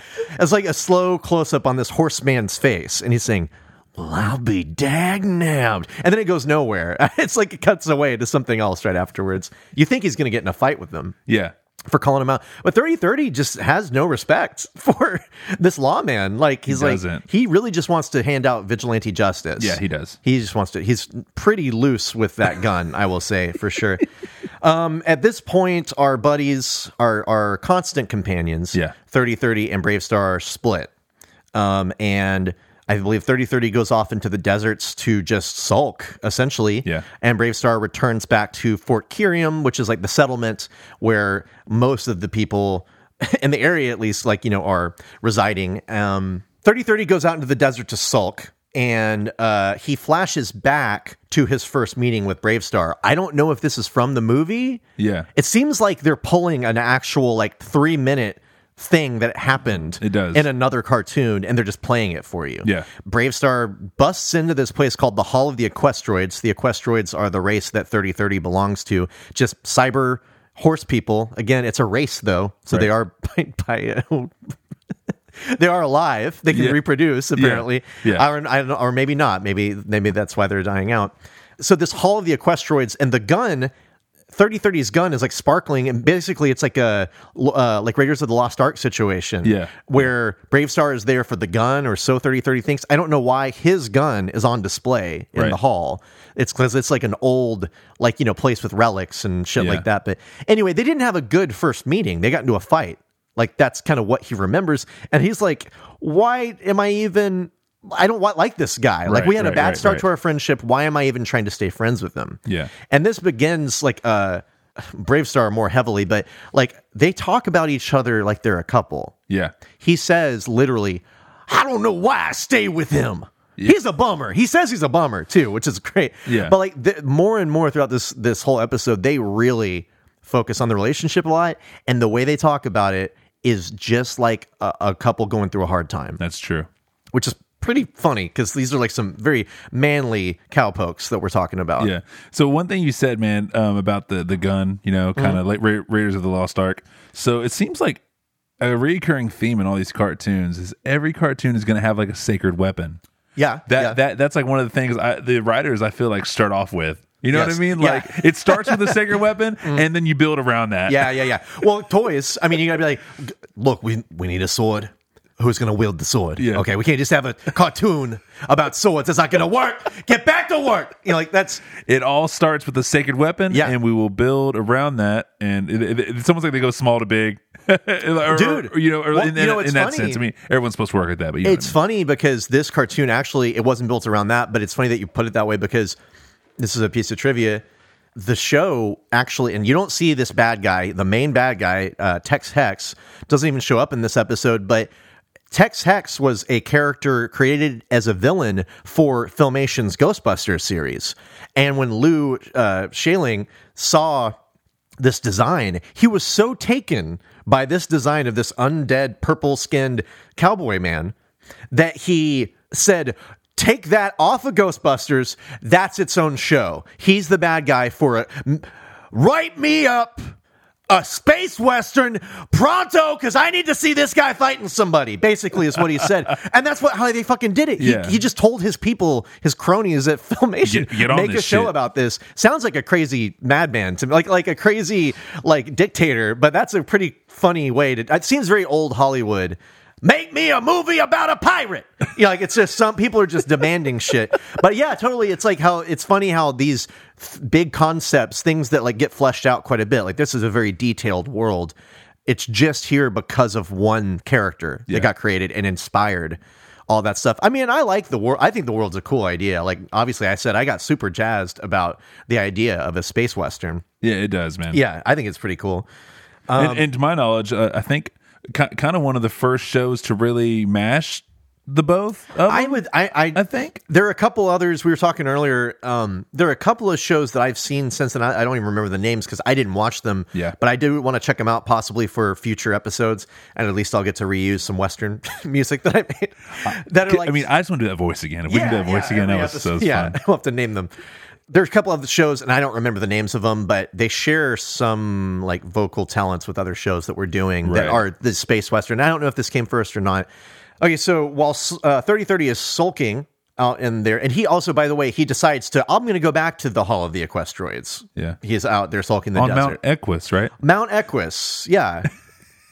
it's like a slow close-up on this horseman's face, and he's saying, well, I'll be dag-nabbed. And then it goes nowhere. It's like it cuts away to something else right afterwards. You think he's going to get in a fight with them. Yeah. For calling him out. But thirty thirty just has no respect for this lawman. Like, he's he like, he really just wants to hand out vigilante justice. Yeah, he does. He just wants to, he's pretty loose with that gun, I will say, for sure. Um, at this point, our buddies, our, our constant companions, yeah. thirty thirty and BraveStarr split. Um, and I believe thirty thirty goes off into the deserts to just sulk, essentially. Yeah. And BraveStarr returns back to Fort Kerium, which is like the settlement where most of the people in the area, at least, like, you know, are residing. Um, thirty thirty goes out into the desert to sulk, and uh, he flashes back to his first meeting with BraveStarr. I don't know if this is from the movie. Yeah. It seems like they're pulling an actual, like, three-minute thing that happened it does. in another cartoon, and they're just playing it for you. Yeah. BraveStarr busts into this place called the Hall of the Equestroids. The Equestroids are the race that thirty thirty belongs to. Just cyber horse people. Again, it's a race, though, so right. they are by, by uh, they are alive. They can yeah. reproduce, apparently. Yeah. Yeah. Or, I don't know, or maybe not. Maybe maybe that's why they're dying out. So this Hall of the Equestroids, and the gun, thirty thirty's gun is like sparkling, and basically it's like a uh, like Raiders of the Lost Ark situation, yeah. where BraveStarr is there for the gun, or so thirty thirty thinks. I don't know why his gun is on display in right. the hall. It's because it's like an old, like, you know, place with relics and shit yeah. like that. But anyway, they didn't have a good first meeting. They got into a fight. Like, that's kind of what he remembers, and he's like, "Why am I even?" I don't want, like this guy. Like, right, we had right, a bad right, start right. to our friendship. Why am I even trying to stay friends with them? Yeah. And this begins like uh, BraveStarr more heavily, but like they talk about each other like they're a couple. Yeah. He says literally, I don't know why I stay with him. Yeah. He's a bummer. He says he's a bummer too, which is great. Yeah. But like the, more and more throughout this this whole episode, they really focus on the relationship a lot, and the way they talk about it is just like a, a couple going through a hard time. That's true. Which is pretty funny, because these are like some very manly cowpokes that we're talking about. Yeah. So one thing you said, man, um, about the the gun, you know, kind of mm-hmm. like Ra- Raiders of the Lost Ark. So it seems like a recurring theme in all these cartoons is every cartoon is going to have like a sacred weapon. Yeah. That yeah. that that's like one of the things I, the writers I feel like start off with. You know yes. what I mean? Like, yeah. it starts with a sacred weapon, mm. and then you build around that. Yeah, yeah, yeah. Well, toys. I mean, you got to be like, look, we we need a sword. Who's going to wield the sword? Yeah. Okay, we can't just have a cartoon about swords. It's not going to work. Get back to work. You know, like that's it. All starts with a sacred weapon, yeah. and we will build around that. And it, it, it's almost like they go small to big, or, dude. Or, you know, or well, in, you know, in, in that sense, I mean, everyone's supposed to work at that, but you know it's I mean. funny because this cartoon actually it wasn't built around that. But it's funny that you put it that way because this is a piece of trivia. The show actually, and you don't see this bad guy, the main bad guy, uh, Tex Hex, doesn't even show up in this episode, but Tex Hex was a character created as a villain for Filmation's Ghostbusters series. And when Lou uh, Scheimer saw this design, he was so taken by this design of this undead, purple-skinned cowboy man that he said, take that off of Ghostbusters. That's its own show. He's the bad guy for it. Write me up a space western pronto, because I need to see this guy fighting somebody, basically is what he said. And that's what how they fucking did it. Yeah. He, he just told his people, his cronies at Filmation, get, get make a show shit. about this. Sounds like a crazy madman to me, like, like a crazy like dictator, but that's a pretty funny way to... It seems very old Hollywood. Make me a movie about a pirate. You know, like, it's just some people are just demanding shit. But yeah, totally. It's like how it's funny how these th- big concepts, things that like get fleshed out quite a bit. Like, this is a very detailed world. It's just here because of one character yeah. that got created and inspired all that stuff. I mean, I like the world. I think the world's a cool idea. Like, obviously, I said I got super jazzed about the idea of a space western. Yeah, it does, man. Yeah, I think it's pretty cool. Um, and, and to my knowledge, uh, I think. Kind of one of the first shows to really mash the both of them, I would, I, I, I think there are a couple others we were talking earlier. Um, there are a couple of shows that I've seen since, and I, I don't even remember the names because I didn't watch them. Yeah, but I do want to check them out possibly for future episodes, and at least I'll get to reuse some Western music that I made. That are like, I mean, I just want to do that voice again. If yeah, we can do that voice yeah, again, that was so yeah. Fun. I'll have to name them. There's a couple of the shows, and I don't remember the names of them, but they share some like vocal talents with other shows that we're doing right. that are the space western. I don't know if this came first or not. Okay, so while uh, thirty thirty is sulking out in there, and he also, by the way, he decides to, I'm going to go back to the Hall of the Equestroids. Yeah. He's out there sulking the On desert. On Mount Equus, right? Mount Equus, yeah.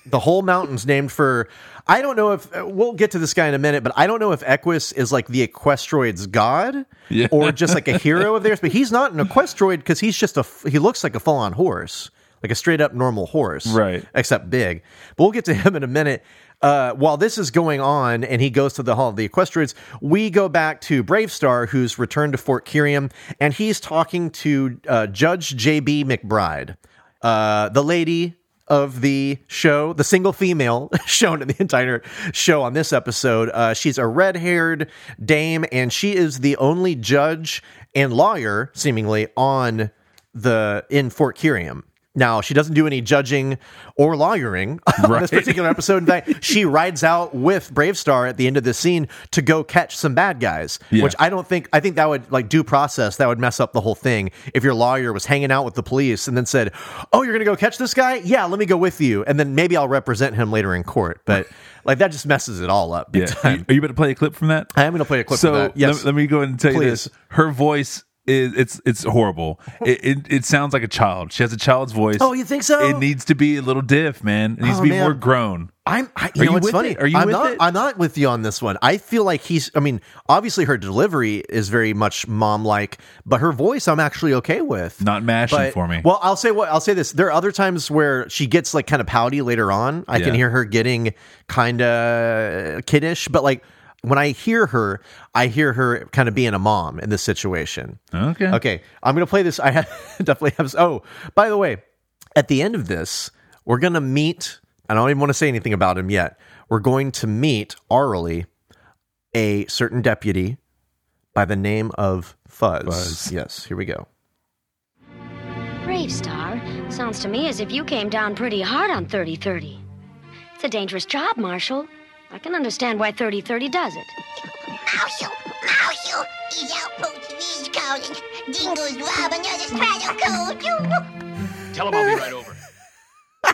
The whole mountain's named for, I don't know if, we'll get to this guy in a minute, but I don't know if Equus is like the Equestroid's god yeah. or just like a hero of theirs, but he's not an Equestroid because he's just a, he looks like a full-on horse, like a straight-up normal horse, right? Except big. But we'll get to him in a minute. Uh, while this is going on and he goes to the Hall of the Equestroids, we go back to BraveStarr, who's returned to Fort Kerium, and he's talking to uh, Judge J B McBride, uh, the lady... of the show, the single female shown in the entire show on this episode. Uh, she's a red-haired dame, and she is the only judge and lawyer, seemingly, on the in Fort Kerium. Now, she doesn't do any judging or lawyering on right. this particular episode. In fact, she rides out with BraveStarr at the end of this scene to go catch some bad guys, yeah. which I don't think, I think that would, like, due process, that would mess up the whole thing if your lawyer was hanging out with the police and then said, oh, you're going to go catch this guy? Yeah, let me go with you. And then maybe I'll represent him later in court. But, like, that just messes it all up. Yeah. Are you, you going to play a clip from that? I am going to play a clip so, from that. Yes. Let, let me go ahead and tell Please. you this. Her voice It, it's it's horrible. It, it it sounds like a child. She has a child's voice. Oh, you think so? It needs to be a little diff, man. It needs oh, to be man. more grown. I'm. I, you Are know, you it's with funny. It? Are you I'm with not, it? I'm not with you on this one. I feel like he's. I mean, obviously her delivery is very much mom-like, but her voice I'm actually okay with. Not mashing but, for me. Well, I'll say what I'll say. This there are other times where she gets like kind of pouty later on. I yeah. can hear her getting kind of kiddish, but like. When I hear her, I hear her kind of being a mom in this situation. Okay. Okay. I'm going to play this. I have, definitely have. Oh, by the way, at the end of this, we're going to meet. I don't even want to say anything about him yet. We're going to meet orally a certain deputy by the name of Fuzz. Fuzz. Yes. Here we go. BraveStarr, sounds to me as if you came down pretty hard on thirty thirty. It's a dangerous job, Marshal. I can understand why thirty thirty does it. Marshal, Marshal, these outposts, these calling. Dingoes rob another straddle code. Tell him I'll be right over.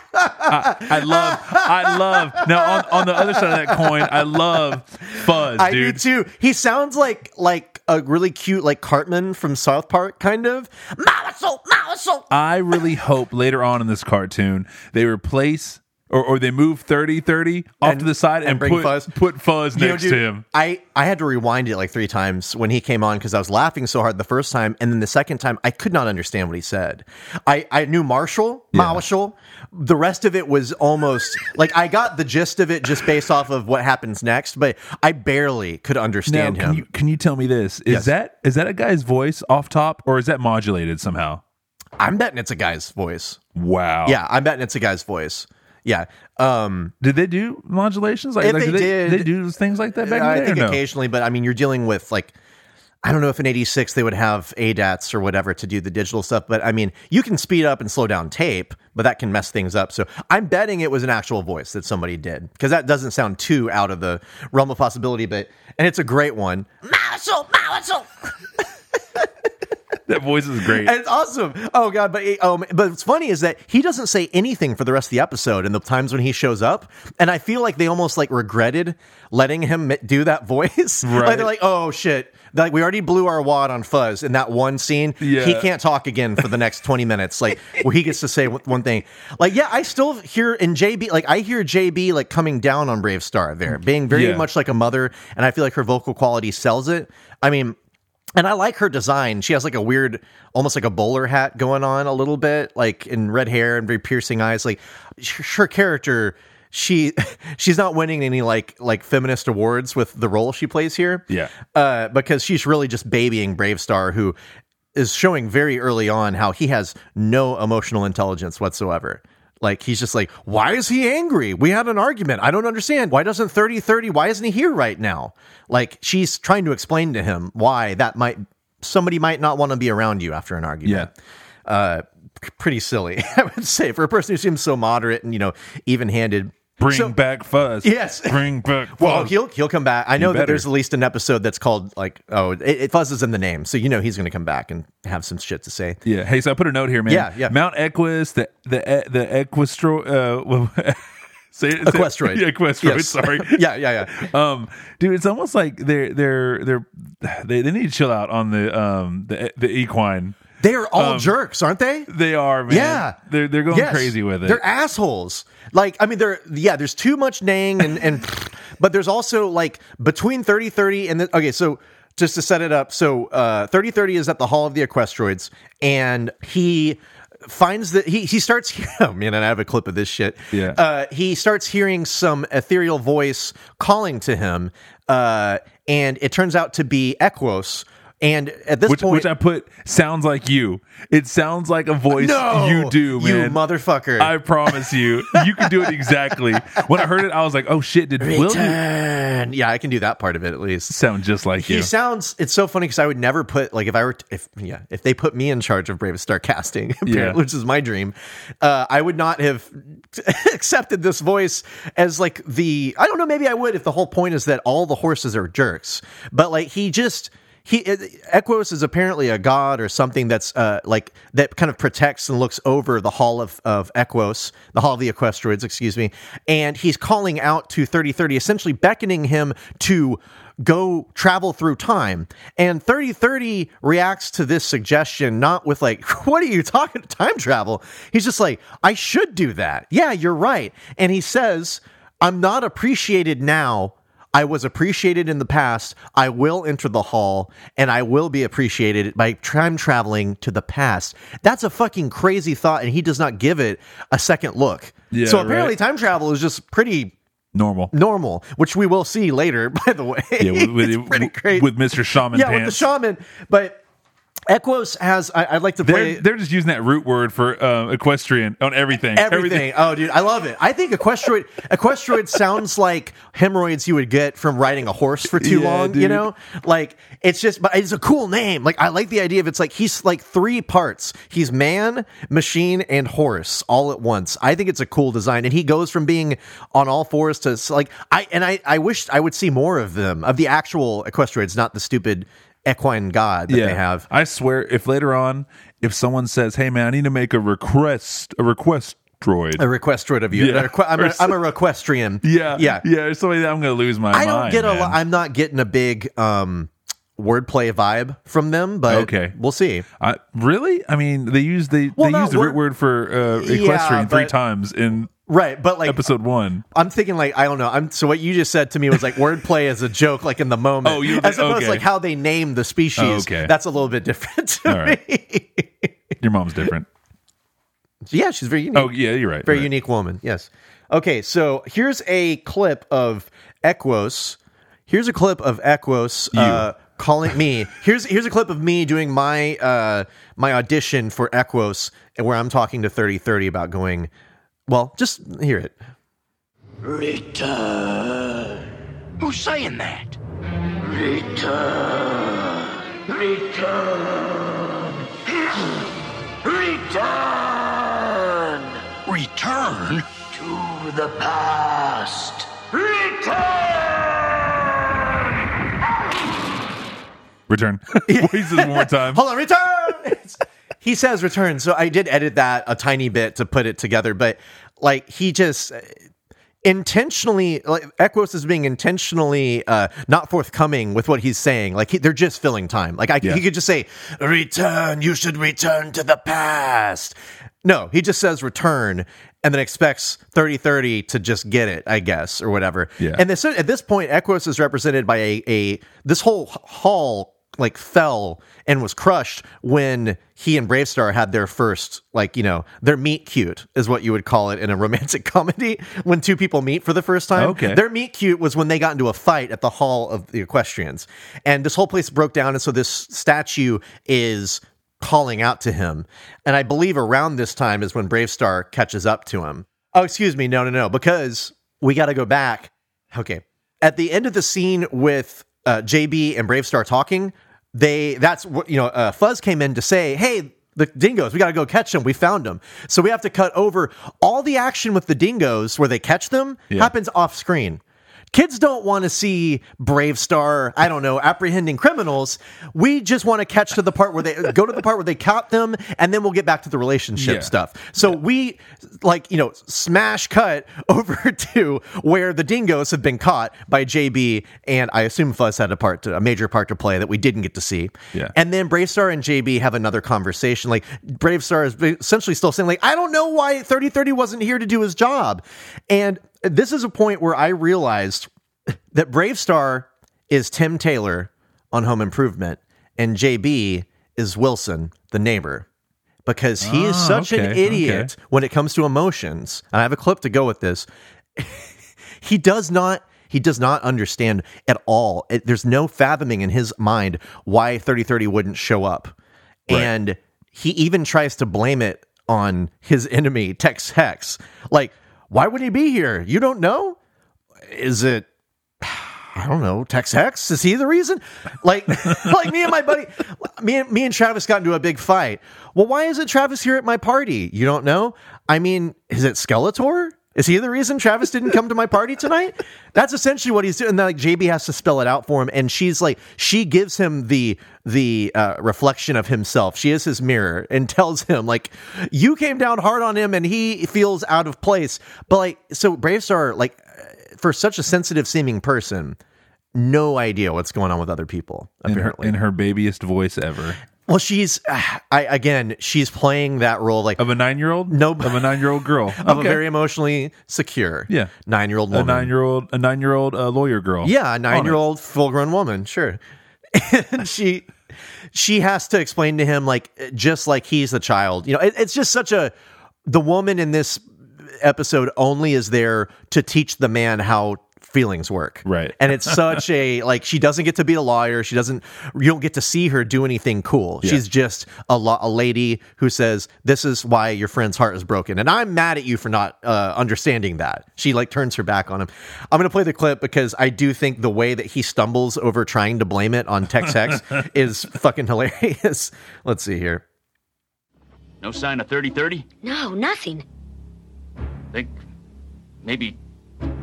I, I love, I love. Now, on, on the other side of that coin, I love Fuzz, I dude. I do, too. He sounds like, like a really cute, like, Cartman from South Park, kind of. Marshal, Marshal. I really hope later on in this cartoon, they replace Or, or they move thirty thirty off and, to the side and, and put Fuzz, put fuzz you next know, dude, to him. I, I had to rewind it like three times when he came on because I was laughing so hard the first time. And then the second time, I could not understand what he said. I, I knew Marshall, yeah. Marshall. The rest of it was almost like I got the gist of it just based off of what happens next. But I barely could understand now, him. Can you, can you tell me this? Is yes. that is that a guy's voice off top or is that modulated somehow? I'm betting it's a guy's voice. Wow. Yeah, I'm betting it's a guy's voice. Yeah. Um, did they do modulations? Like, if like they did, did they, they do things like that back I in the day? I think no? occasionally, but I mean, you're dealing with like, I don't know if in eighty-six they would have A D A Ts or whatever to do the digital stuff, but I mean, you can speed up and slow down tape, but that can mess things up. So I'm betting it was an actual voice that somebody did because that doesn't sound too out of the realm of possibility, but, and it's a great one. Marshall, Marshall. That voice is great. And it's awesome. Oh, God. But it, um, but what's funny is that he doesn't say anything for the rest of the episode and the times when he shows up. And I feel like they almost like regretted letting him do that voice. Right. Like, they're like, oh, shit. They're like, we already blew our wad on Fuzz in that one scene. Yeah. He can't talk again for the next twenty minutes. Like, well, he gets to say one thing. Like, yeah, I still hear in J B, like, I hear J B, like, coming down on BraveStarr there, being very yeah. much like a mother. And I feel like her vocal quality sells it. I mean, and I like her design. She has like a weird, almost like a bowler hat going on a little bit, like in red hair and very piercing eyes. Like her character, she she's not winning any like like feminist awards with the role she plays here. Yeah, uh, because she's really just babying BraveStarr, who is showing very early on how he has no emotional intelligence whatsoever. Like, he's just like, why is he angry? We had an argument. I don't understand. Why doesn't thirty thirty, why isn't he here right now? Like, she's trying to explain to him why that might, somebody might not want to be around you after an argument. Yeah. Uh, pretty silly, I would say, for a person who seems so moderate and, you know, even-handed. Bring so, back Fuzz. Yes. Bring back Fuzz. Well, he'll he'll come back. I know that there's at least an episode that's called, like, oh, it, it, Fuzz is in the name. So, you know, he's going to come back and have some shit to say. Yeah. Hey, so I put a note here, man. Yeah, yeah. Mount Equus, the the the Equestroid. Uh, well, say, say, Equestroid. Yeah, Equestroid. Yes. Sorry. yeah, yeah, yeah. Um, dude, it's almost like they're, they're, they're, they they need to chill out on the um the, the equine. They are all um, jerks, aren't they? They are, man. Yeah. They're, they're going yes. crazy with it. They're assholes. Like, I mean, they're, yeah, there's too much neighing and, and but there's also like between thirty thirty and the, okay, so just to set it up. So uh, thirty thirty is at the Hall of the Equestroids and he finds that he, he starts, oh man, and I have a clip of this shit. Yeah. Uh, he starts hearing some ethereal voice calling to him uh, and it turns out to be Equos. And at this which, point, which I put sounds like you. It sounds like a voice no, you do, man. You motherfucker! I promise you, you can do it exactly. When I heard it, I was like, "Oh shit!" Did Will? Yeah, I can do that part of it at least. Sound just like he you. He sounds. It's so funny because I would never put like if I were if yeah if they put me in charge of BraveStarr casting, yeah. which is my dream. Uh, I would not have accepted this voice as like the I don't know. Maybe I would if the whole point is that all the horses are jerks, but like he just. He Equus is apparently a god or something that's uh, like that kind of protects and looks over the hall of, of Equus, the hall of the Equestroids, excuse me. And he's calling out to thirty thirty, essentially beckoning him to go travel through time. And thirty thirty reacts to this suggestion, not with like, what are you talking time travel? He's just like, I should do that. Yeah, you're right. And he says, I'm not appreciated now. I was appreciated in the past. I will enter the hall, and I will be appreciated by time traveling to the past. That's a fucking crazy thought, and he does not give it a second look. Yeah, so apparently right. time travel is just pretty normal, normal, which we will see later, by the way. Yeah, with, with, it's pretty great. With Mister Shaman yeah, pants. Yeah, with the shaman, but... Equos has, I, I'd like to play... They're, they're just using that root word for uh, equestrian on everything. everything. Everything. Oh, dude, I love it. I think Equestroid Equestroid sounds like hemorrhoids you would get from riding a horse for too yeah, long, dude. You know? Like, it's just, but it's a cool name. Like, I like the idea of it's like, he's like three parts. He's man, machine, and horse all at once. I think it's a cool design. And he goes from being on all fours to like, I and I, I wish I would see more of them, of the actual Equestroids, not the stupid... equine god that yeah. they have. I swear, if later on, if someone says, hey man, I need to make a request, a request droid. A request droid of you. Yeah. A requ- I'm, a, I'm a requestrian. Yeah. Yeah. Yeah. Or something that I'm going to lose my I mind. I don't get man. a lot. I'm not getting a big um, wordplay vibe from them, but okay. we'll see. I, really? I mean, they use the, well, they use the root word for uh, equestrian yeah, three times in Right, but like episode one, I'm thinking like I don't know. I'm so what you just said to me was like wordplay as a joke, like in the moment. Oh, you as opposed okay. to like how they name the species. Oh, okay. That's a little bit different to All right. me. Your mom's different. Yeah, she's very unique. Oh, yeah, you're right. Very right. unique woman. Yes. Okay, so here's a clip of Equus. Here's a clip of Equus uh, calling me. Here's here's a clip of me doing my uh, my audition for Equus, and where I'm talking to thirty thirty about going. Well, just hear it. Return. Who's saying that? Return. Return. Return. Return? To the past. Return. Return. Voices one more time. Hold on, return. He says return, so I did edit that a tiny bit to put it together, but like he just intentionally, like Equus is being intentionally uh, not forthcoming with what he's saying. Like he, they're just filling time. Like I, yeah. he could just say, return, you should return to the past. No, he just says return and then expects thirty thirty to just get it, I guess, or whatever. Yeah. And this, at this point, Equus is represented by a, a this whole hall like fell and was crushed when he and BraveStarr had their first, like, you know, their meet cute is what you would call it in a romantic comedy when two people meet for the first time. Okay. Their meet cute was when they got into a fight at the Hall of the Equestrians. And this whole place broke down. And so this statue is calling out to him. And I believe around this time is when BraveStarr catches up to him. Oh, excuse me. No, no, no. Because we got to go back. Okay. At the end of the scene with uh, J B and BraveStarr talking, They that's what you know. Uh, Fuzz came in to say, "Hey, the dingoes, we got to go catch them. We found them." So we have to cut over all the action with the dingoes where they catch them yeah. happens off screen. Kids don't want to see BraveStarr, I don't know, apprehending criminals. We just want to catch to the part where they go to the part where they caught them, and then we'll get back to the relationship yeah. stuff. So yeah. we, like, you know, smash cut over to where the dingoes have been caught by J B, and I assume Fuzz had a part, to, a major part to play that we didn't get to see. Yeah. And then BraveStarr and J B have another conversation. Like, BraveStarr is essentially still saying, like, I don't know why thirty thirty wasn't here to do his job. And this is a point where I realized that BraveStarr is Tim Taylor on Home Improvement, and J B is Wilson, the neighbor, because he is oh, such okay, an idiot okay. when it comes to emotions. And I have a clip to go with this. He does not. He does not understand at all. It, there's no fathoming in his mind why thirty thirty wouldn't show up, right. and he even tries to blame it on his enemy, Tex Hex, like. Why would he be here? You don't know? Is it, I don't know, Tex Hex? Is he the reason? Like, like me and my buddy, me and, me and Travis got into a big fight. Well, why isn't Travis here at my party? You don't know? I mean, is it Skeletor? Is he the reason Travis didn't come to my party tonight? That's essentially what he's doing. And then, like, J B has to spell it out for him. And she's like, she gives him the the uh, reflection of himself. She is his mirror and tells him, like, you came down hard on him and he feels out of place. But, like, so BraveStarr, like, for such a sensitive seeming person, no idea what's going on with other people, apparently. In her, in her babiest voice ever. Well, she's, uh, I again, she's playing that role like of a nine-year-old, no, of a nine-year-old girl, okay. of a very emotionally secure, yeah, nine-year-old woman, a nine-year-old, a nine-year-old uh, lawyer girl, yeah, a nine-year-old full-grown woman, sure. And she, she has to explain to him like just like he's the child, you know. It, it's just such a the woman in this episode only is there to teach the man how feelings work, right? And it's such a like she doesn't get to be a lawyer, she doesn't you don't get to see her do anything cool. Yeah. She's just a lo- a lady who says this is why your friend's heart is broken and I'm mad at you for not uh understanding that. She like turns her back on him. I'm gonna play the clip because I do think the way that he stumbles over trying to blame it on Tex Hex is fucking hilarious. Let's see here. No sign of thirty thirty? No, nothing. Think maybe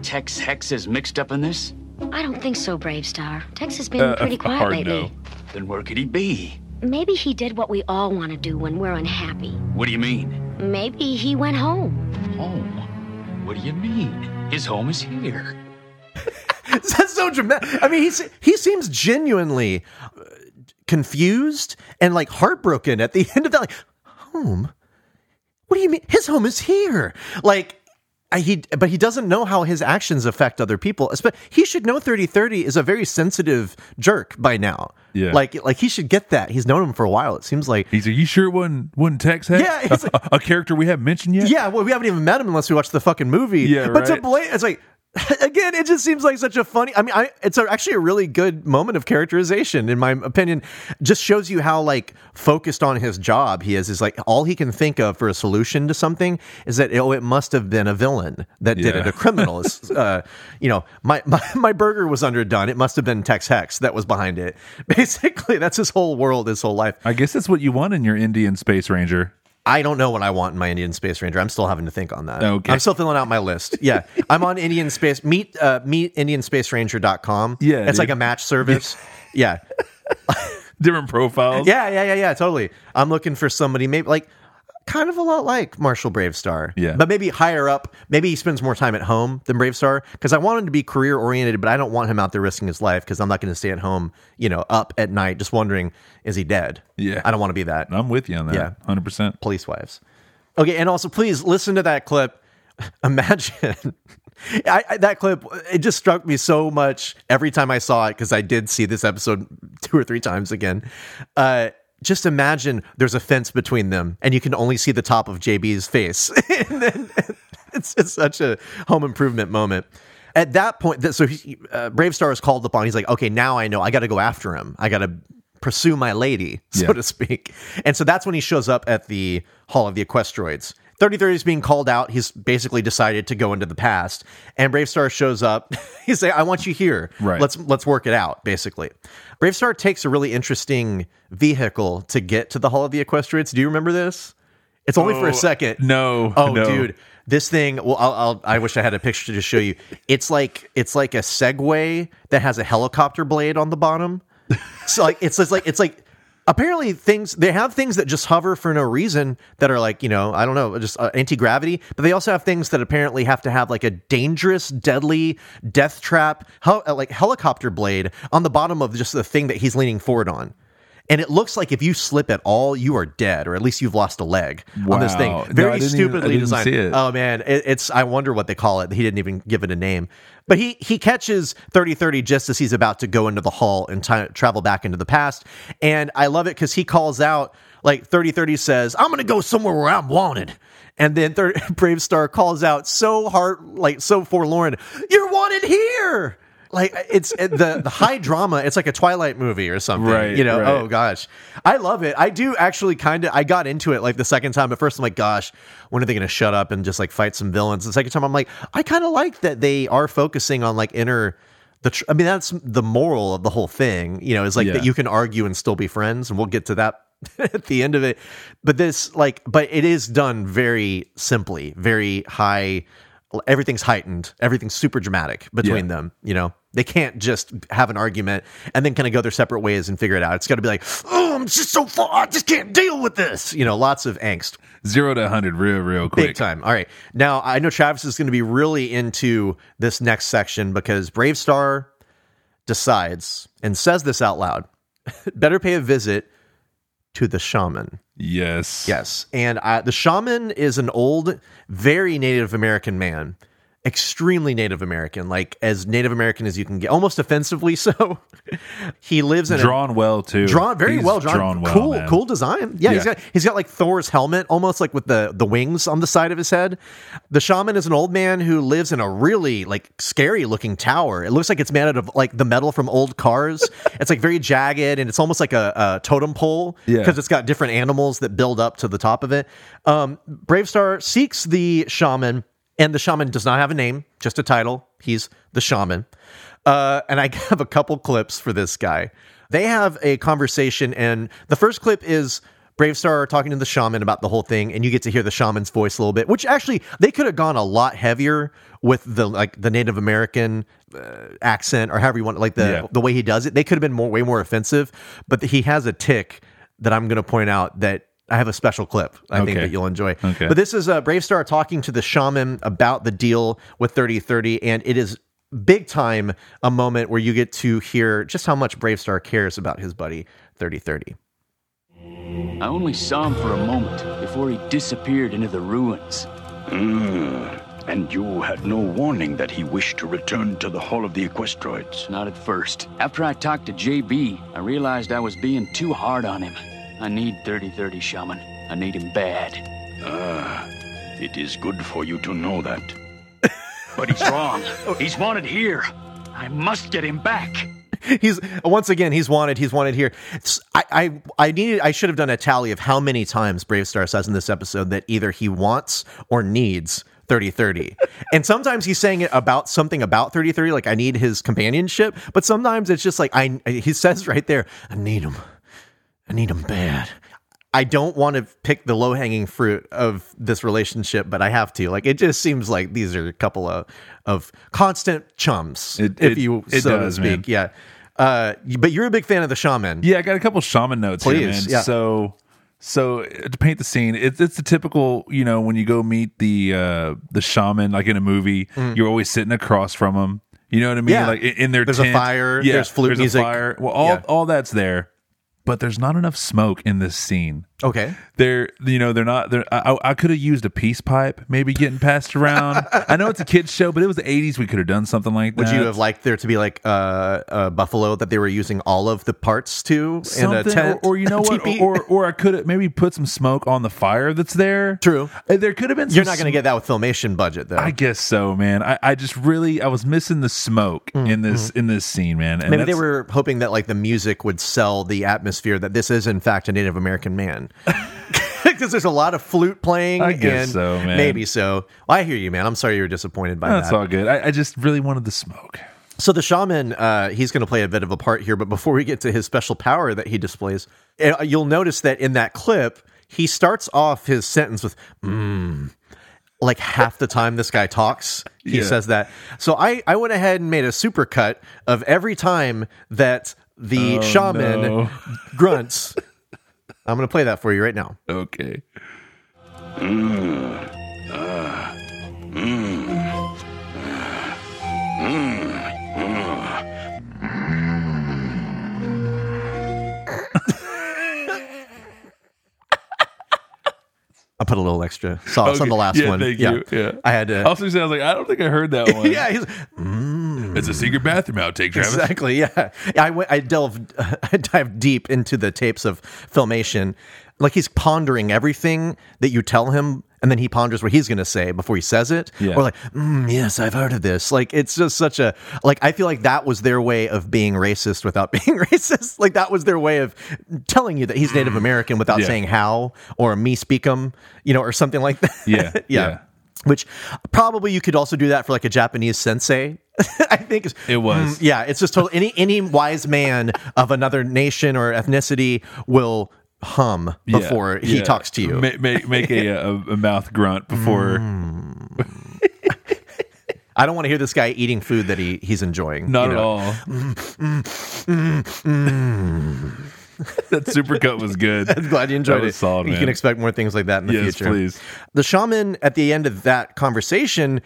Tex Hex is mixed up in this? I don't think so, BraveStarr. Tex has been uh, pretty quiet lately. No. Then where could he be? Maybe he did what we all want to do when we're unhappy. What do you mean? Maybe he went home. Home? What do you mean? His home is here. That's so dramatic. I mean, he's, he seems genuinely confused and, like, heartbroken at the end of that. Like, home? What do you mean? His home is here. Like... he, but he doesn't know how his actions affect other people. He should know thirty thirty is a very sensitive jerk by now. Yeah, like like he should get that. He's known him for a while. It seems like he's. Are you sure one one Tex had? Yeah, he's like, a, a character we haven't mentioned yet. Yeah, well, we haven't even met him unless we watch the fucking movie. Yeah, but right. to blame, it's like. Again, it just seems like such a funny... I mean, I, it's a, actually a really good moment of characterization, in my opinion. Just shows you how, like, focused on his job he is. Is like, all he can think of for a solution to something is that, oh, it must have been a villain that yeah. did it. A criminal. Is, uh, you know, my, my, my burger was underdone. It must have been Tex Hex that was behind it. Basically, that's his whole world, his whole life. I guess that's what you want in your Indian Space Ranger. I don't know what I want in my Indian Space Ranger. I'm still having to think on that. Okay. I'm still filling out my list. Yeah. I'm on Indian Space. Meet, uh, meet Indian Space Ranger dot com. Yeah. It's dude. like a match service. Yeah. Different profiles. Yeah. Yeah. Yeah. Yeah. Totally. I'm looking for somebody, maybe like kind of a lot like Marshall BraveStarr. Yeah. But maybe higher up. Maybe he spends more time at home than BraveStarr because I want him to be career oriented, but I don't want him out there risking his life because I'm not going to stay at home, you know, up at night just wondering, is he dead? Yeah. I don't want to be that. I'm with you on that. Yeah. one hundred percent. Police wives. Okay. And also, please listen to that clip. Imagine. I, I, that clip, it just struck me so much every time I saw it because I did see this episode two or three times again. Uh, Just imagine there's a fence between them and you can only see the top of J B's face. And then it's just such a home improvement moment. At that point, so he, uh, BraveStarr is called upon. He's like, okay, now I know. I got to go after him. I got to pursue my lady, so yeah. to speak. And so that's when he shows up at the Hall of the Equestroids. thirty thirty is being called out. He's basically decided to go into the past. And BraveStarr shows up. He's like, I want you here. Right. Let's let's work it out, basically. BraveStarr takes a really interesting vehicle to get to the Hall of the Equestrians. Do you remember this? It's only oh, for a second. No. Oh, no. Dude. This thing, well, I'll, I'll, I wish I had a picture to show you. It's like it's like a Segway that has a helicopter blade on the bottom. So like it's, it's like it's like apparently things, they have things that just hover for no reason that are like, you know, I don't know, just uh, anti-gravity, but they also have things that apparently have to have like a dangerous, deadly death trap, hel- like helicopter blade on the bottom of just the thing that he's leaning forward on. And it looks like if you slip at all, you are dead, or at least you've lost a leg wow. on this thing. Very no, stupidly even, designed. Oh man, it, it's I wonder what they call it. He didn't even give it a name. But he he catches thirty thirty just as he's about to go into the hall and t- travel back into the past. And I love it because he calls out, like thirty thirty says, "I'm gonna go somewhere where I'm wanted." And then thirty BraveStarr calls out so hard, like so forlorn, "You're wanted here." Like it's the, the high drama. It's like a Twilight movie or something, right, you know? Right. Oh gosh. I love it. I do actually kind of, I got into it like the second time. At first I'm like, gosh, when are they going to shut up and just like fight some villains? The second time I'm like, I kind of like that they are focusing on like inner, the, tr- I mean, that's the moral of the whole thing, you know, is like yeah. that you can argue and still be friends. And we'll get to that at the end of it. But this like, but it is done very simply, very high. Everything's heightened. Everything's super dramatic between yeah. them, you know? They can't just have an argument and then kind of go their separate ways and figure it out. It's got to be like, oh, I'm just so far. I just can't deal with this. You know, lots of angst. Zero to one hundred real, real quick. Big time. All right. Now, I know Travis is going to be really into this next section because BraveStarr decides and says this out loud. Better pay a visit to the shaman. Yes. Yes. And I, the shaman is an old, very Native American man. Extremely Native American, like as Native American as you can get, almost offensively so. He lives in drawn a, well too, drawn very he's well drawn, drawn well, cool, man. Cool design. Yeah, yeah, he's got he's got like Thor's helmet, almost like with the the wings on the side of his head. The shaman is an old man who lives in a really like scary looking tower. It looks like it's made out of like the metal from old cars. It's like very jagged and it's almost like a, a totem pole because yeah. it's got different animals that build up to the top of it. Um, BraveStarr seeks the shaman. And the shaman does not have a name, just a title. He's the shaman. Uh, and I have a couple clips for this guy. They have a conversation, and the first clip is BraveStarr talking to the shaman about the whole thing, and you get to hear the shaman's voice a little bit, which actually, they could have gone a lot heavier with the like the Native American uh, accent, or however you want, like the, yeah. the way he does it. They could have been more way more offensive, but he has a tick that I'm going to point out that I have a special clip I okay. think that you'll enjoy. Okay. But this is uh, BraveStarr talking to the shaman about the deal with thirty thirty, and it is big time a moment where you get to hear just how much BraveStarr cares about his buddy thirty thirty. I only saw him for a moment before he disappeared into the ruins. Mm. And you had no warning that he wished to return to the Hall of the Equestroids? Not at first. After I talked to J B, I realized I was being too hard on him. I need thirty thirty, Shaman. I need him bad. Ah, it is good for you to know that. But he's wrong. He's wanted here. I must get him back. He's once again. He's wanted. He's wanted here. I, I, I needed. I should have done a tally of how many times BraveStarr says in this episode that either he wants or needs thirty thirty, and sometimes he's saying it about something about thirty thirty, like I need his companionship. But sometimes it's just like I. He says right there, I need him. I need him bad. I don't want to pick the low-hanging fruit of this relationship, but I have to. Like, it just seems like these are a couple of, of constant chums, it, if it, you it so does, to speak. Man. Yeah, uh, but you're a big fan of the Shaman. Yeah, I got a couple of Shaman notes. Please, here, man. Yeah. So, so to paint the scene, it's it's the typical, you know, when you go meet the uh, the Shaman, like in a movie, mm. you're always sitting across from them. You know what I mean? Yeah. Like in their there's tent. There's a fire. Yeah, there's flute there's music. A fire. Well, all yeah. all that's there. But there's not enough smoke in this scene. Okay, they're you know they're not. They're, I, I could have used a peace pipe, maybe getting passed around. I know it's a kids' show, but it was the eighties. We could have done something like that. Would you have liked there to be like uh, a buffalo that they were using all of the parts to something, in a tent, or, or you know what, or, or or I could have maybe put some smoke on the fire that's there. True, there could have been. Some You're not going to get that with Filmation budget, though. I guess so, man. I, I just really I was missing the smoke mm, in this mm. in this scene, man. And maybe they were hoping that like the music would sell the atmosphere. That this is in fact a Native American man, because there's a lot of flute playing. I guess and so, man. Maybe so. Well, I hear you, man. I'm sorry you were disappointed by no, that. That's all good. I, I just really wanted the smoke. So the Shaman, uh, he's going to play a bit of a part here. But before we get to his special power that he displays, you'll notice that in that clip, he starts off his sentence with "mmm." Like half the time this guy talks, he yeah. says that. So I, I went ahead and made a supercut of every time that. The oh, shaman no. grunts. I'm going to play that for you right now. Okay. Mm, uh, mm, uh, mm, uh, mm. I put a little extra sauce okay. on the last yeah, one. Thank yeah. you. Yeah. I had to. Also, I was like, I don't think I heard that one. yeah. He's. Mm. It's a secret bathroom outtake, Travis. Exactly, yeah. I, w- I, delved, uh, I dived deep into the tapes of Filmation. Like, he's pondering everything that you tell him, and then he ponders what he's going to say before he says it. Yeah. Or like, mm, yes, I've heard of this. Like, it's just such a... Like, I feel like that was their way of being racist without being racist. Like, that was their way of telling you that he's Native American without yeah. saying how, or me speak 'em, you know, or something like that. Yeah, yeah. yeah. Which probably you could also do that for like a Japanese sensei. I think it was. Mm, yeah, it's just totally any any wise man of another nation or ethnicity will hum before yeah, he yeah. talks to you. Make make, make a, a, a mouth grunt before. Mm. I don't want to hear this guy eating food that he, he's enjoying. Not you know? At all. Mm, mm, mm, mm. That supercut was good. I'm glad you enjoyed that was it. Solid, you man. Can expect more things like that in the yes, future. Yes, please. The shaman at the end of that conversation.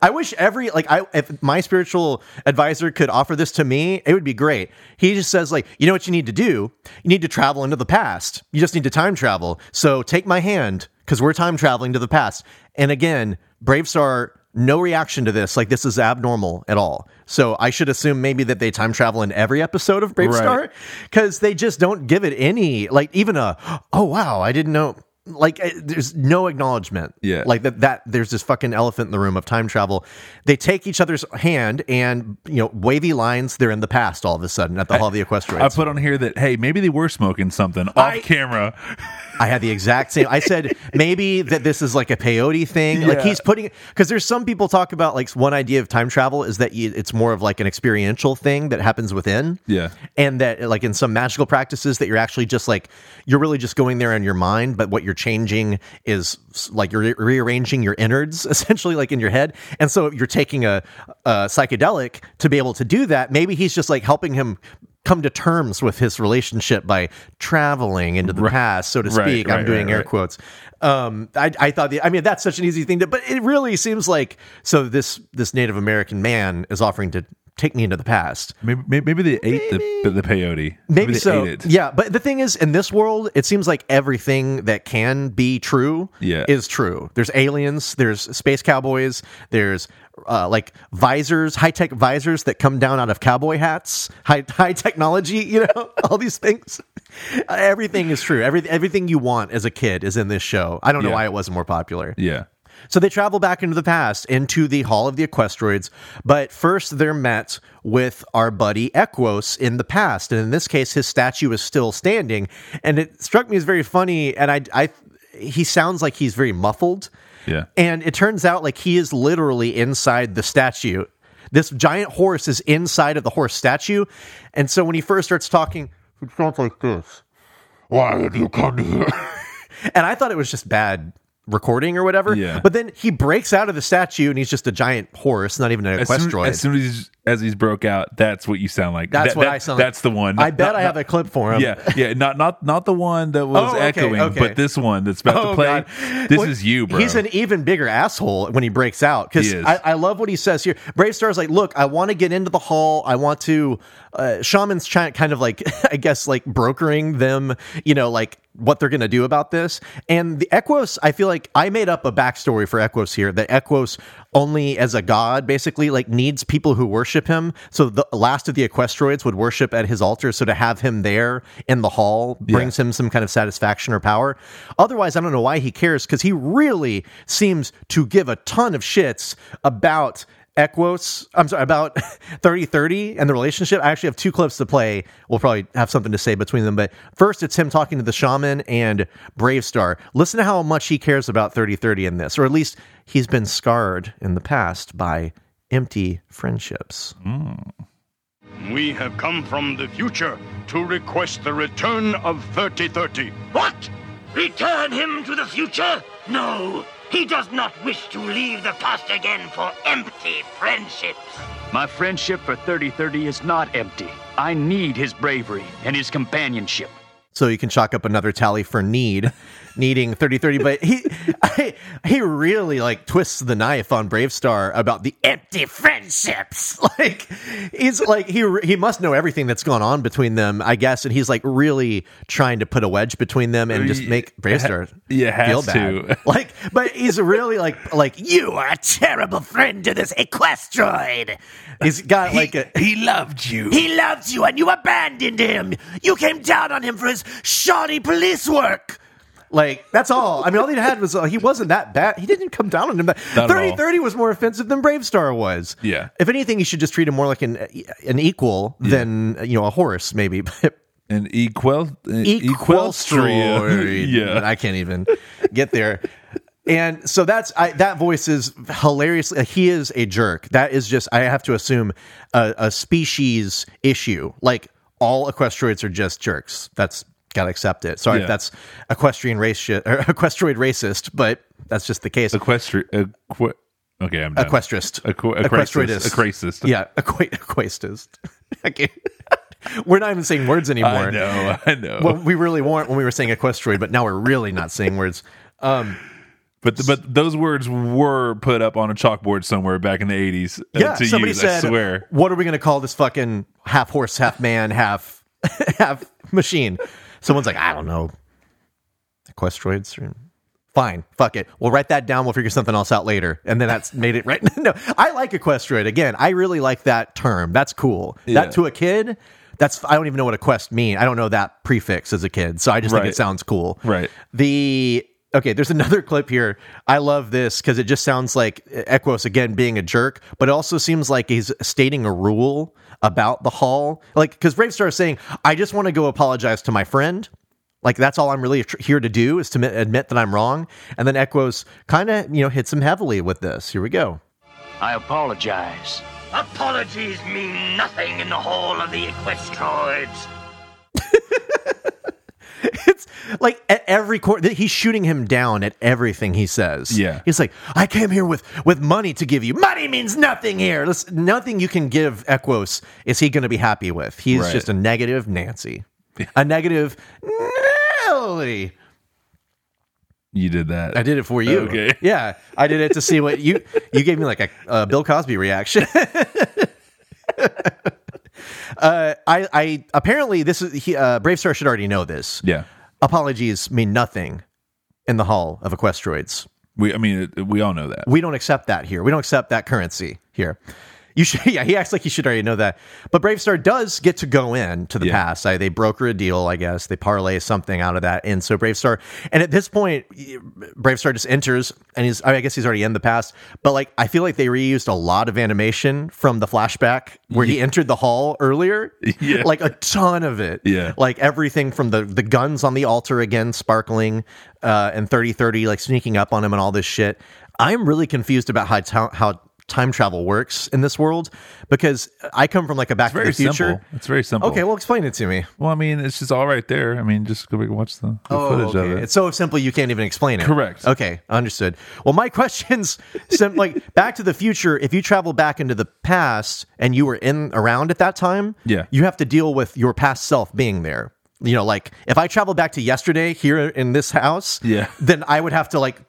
I wish every like I if my spiritual advisor could offer this to me, it would be great. He just says like, you know what you need to do? You need to travel into the past. You just need to time travel. So take my hand because we're time traveling to the past. And again, BraveStarr. No reaction to this. Like, this is abnormal at all. So I should assume maybe that they time travel in every episode of BraveStarr because right. they just don't give it any, like, even a, oh, wow, I didn't know. Like, there's no acknowledgement. Yeah. Like, that, that there's this fucking elephant in the room of time travel. They take each other's hand and, you know, wavy lines. They're in the past all of a sudden at the I, Hall of the Equestroids. I put on here that, hey, maybe they were smoking something off I, camera. I had the exact same. I said, maybe that this is like a peyote thing. Yeah. Like he's putting, because there's some people talk about like one idea of time travel is that you, it's more of like an experiential thing that happens within. Yeah. And that like in some magical practices that you're actually just like, you're really just going there in your mind. But what you're changing is like you're re- rearranging your innards essentially like in your head. And so you're taking a, a psychedelic to be able to do that. Maybe he's just like helping him come to terms with his relationship by traveling into the right. past, so to speak. Right, right, I'm doing right, air right. quotes. Um, I, I thought, the, I mean, that's such an easy thing to, but it really seems like, so this, this Native American man is offering to take me into the past. Maybe maybe they ate maybe. the the peyote. Maybe, maybe they so. Ate it. Yeah, but the thing is, in this world, it seems like everything that can be true yeah. is true. There's aliens. There's space cowboys. There's uh, like visors, high tech visors that come down out of cowboy hats. High high technology. You know, all these things. Everything is true. Every everything you want as a kid is in this show. I don't know yeah. why it wasn't more popular. Yeah. So they travel back into the past, into the Hall of the Equestroids, but first they're met with our buddy Equos in the past, and in this case, his statue is still standing, and it struck me as very funny, and I, I he sounds like he's very muffled, yeah. and it turns out like he is literally inside the statue. This giant horse is inside of the horse statue, and so when he first starts talking, it sounds like this. Why did you come here? And I thought it was just bad recording or whatever, yeah. but then he breaks out of the statue and he's just a giant horse, not even an equestroid. As soon as he's, as he's broke out, that's what you sound like. That's that, what that, I sound. That's like. The one. I bet not, I have not, a clip for him. Yeah, yeah. Not not not the one that was oh, okay, echoing, okay. but this one that's about oh, to play. God. This well, is you, bro. He's an even bigger asshole when he breaks out because I, I love what he says here. BraveStarr's like, look, I want to get into the hall. I want to. Uh, Shaman's trying, kind of like, I guess, like brokering them, you know, like what they're going to do about this. And the Equos, I feel like I made up a backstory for Equos here, that Equos only as a god basically like needs people who worship him. So the last of the Equestroids would worship at his altar. So to have him there in the hall brings yeah. him some kind of satisfaction or power. Otherwise, I don't know why he cares, because he really seems to give a ton of shits about Equos, I'm sorry, about thirty thirty and the relationship. I actually have two clips to play. We'll probably have something to say between them, but first it's him talking to the Shaman and BraveStarr. Listen to how much he cares about thirty thirty in this, or at least he's been scarred in the past by empty friendships. Mm. We have come from the future to request the return of thirty thirty. What? Return him to the future? No! He does not wish to leave the past again for empty friendships. My friendship for thirty thirty is not empty. I need his bravery and his companionship. So you can chalk up another tally for need, needing thirty thirty. But he I, he really like twists the knife on BraveStarr about the empty friendships. Like he's like he he must know everything that's gone on between them, I guess. And he's like really trying to put a wedge between them and just make BraveStarr ha- feel bad. To. Like, but he's really like like you are a terrible friend to this Equestroid. He's got he, like a he loved you. He loved you, and you abandoned him. You came down on him for his shoddy police work. Like, that's all. I mean, all he had was, uh, he wasn't that bad. He didn't come down on him. thirty thirty was more offensive than BraveStarr was. Yeah. If anything, you should just treat him more like an an equal yeah. than, you know, a horse, maybe. An equal... Uh, Equestroid. Yeah. I can't even get there. And so that's, I, that voice is hilariously, he is a jerk. That is just, I have to assume, a, a species issue. Like, all Equestroids are just jerks. That's... Gotta accept it. Sorry yeah. if that's equestrian race shit, or equestroid racist, but that's just the case. Equestri- equ- okay, I'm done. Equestrist. Equ- Equestroidist. Equestrist. Yeah, equ- equestrist. Okay. We're not even saying words anymore. I know, I know. Well, we really weren't when we were saying equestroid, but now we're really not saying words. Um, but the, but those words were put up on a chalkboard somewhere back in the eighties. Uh, yeah, to somebody use, said, I swear. What are we going to call this fucking half horse, half man, half half machine? Someone's like, I don't know. Equestroids? Or... Fine. Fuck it. We'll write that down. We'll figure something else out later. And then that's made it right. No, I like equestroid. Again, I really like that term. That's cool. Yeah. That to a kid, that's I don't even know what a quest mean. I don't know that prefix as a kid. So I just right. think it sounds cool. Right. The... Okay, there's another clip here. I love this because it just sounds like Equos, again, being a jerk, but it also seems like he's stating a rule about the hall. Like, because BraveStarr is saying, I just want to go apologize to my friend. Like, that's all I'm really tr- here to do is to mi- admit that I'm wrong. And then Equos kind of, you know, hits him heavily with this. Here we go. I apologize. Apologies mean nothing in the hall of the Equestroids. It's like at every court, he's shooting him down at everything he says. Yeah. He's like, I came here with, with money to give you. Money means nothing here. Listen, nothing you can give Equos is he going to be happy with. He's right. just a negative Nancy. A negative Nelly. You did that. I did it for you. Okay. Yeah. I did it to see what you, you gave me like a, a Bill Cosby reaction. uh, I, I apparently this is he, uh, BraveStarr should already know this. Yeah, apologies mean nothing in the hall of Equestroids. We, I mean, we all know that. We don't accept that here. We don't accept that currency here. You should, yeah. He acts like he should already know that. But BraveStarr does get to go in to the yeah. past. I, they broker a deal, I guess. They parlay something out of that, and so BraveStarr. And at this point, BraveStarr just enters, and he's. I guess he's already in the past. But like, I feel like they reused a lot of animation from the flashback where yeah. he entered the hall earlier. Yeah. Like a ton of it. Yeah. Like everything from the the guns on the altar again, sparkling, uh, and thirty thirty like sneaking up on him and all this shit. I'm really confused about how t- how. time travel works in this world, because I come from like a Back to the Future. Simple. It's very simple. Okay, well, explain it to me. Well, I mean, it's just all right there. I mean, just go back and watch the, the oh, footage okay. of it. It's so simple you can't even explain it. Correct. Okay, understood. Well, my question's sim- like Back to the Future. If you travel back into the past and you were in around at that time, yeah. you have to deal with your past self being there. You know, like if I travel back to yesterday here in this house, yeah. then I would have to like,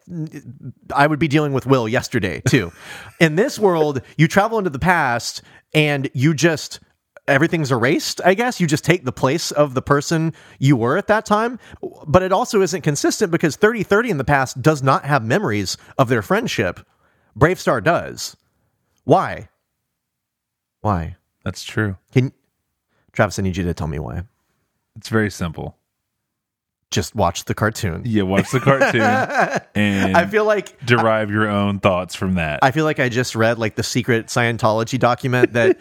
I would be dealing with Will yesterday too. In this world, you travel into the past and you just, everything's erased, I guess. You just take the place of the person you were at that time. But it also isn't consistent because thirty thirty in the past does not have memories of their friendship. BraveStarr does. Why? Why? That's true. Can Travis, I need you to tell me why. It's very simple. Just watch the cartoon. Yeah, watch the cartoon, and I feel like derive I, your own thoughts from that. I feel like I just read like the secret Scientology document that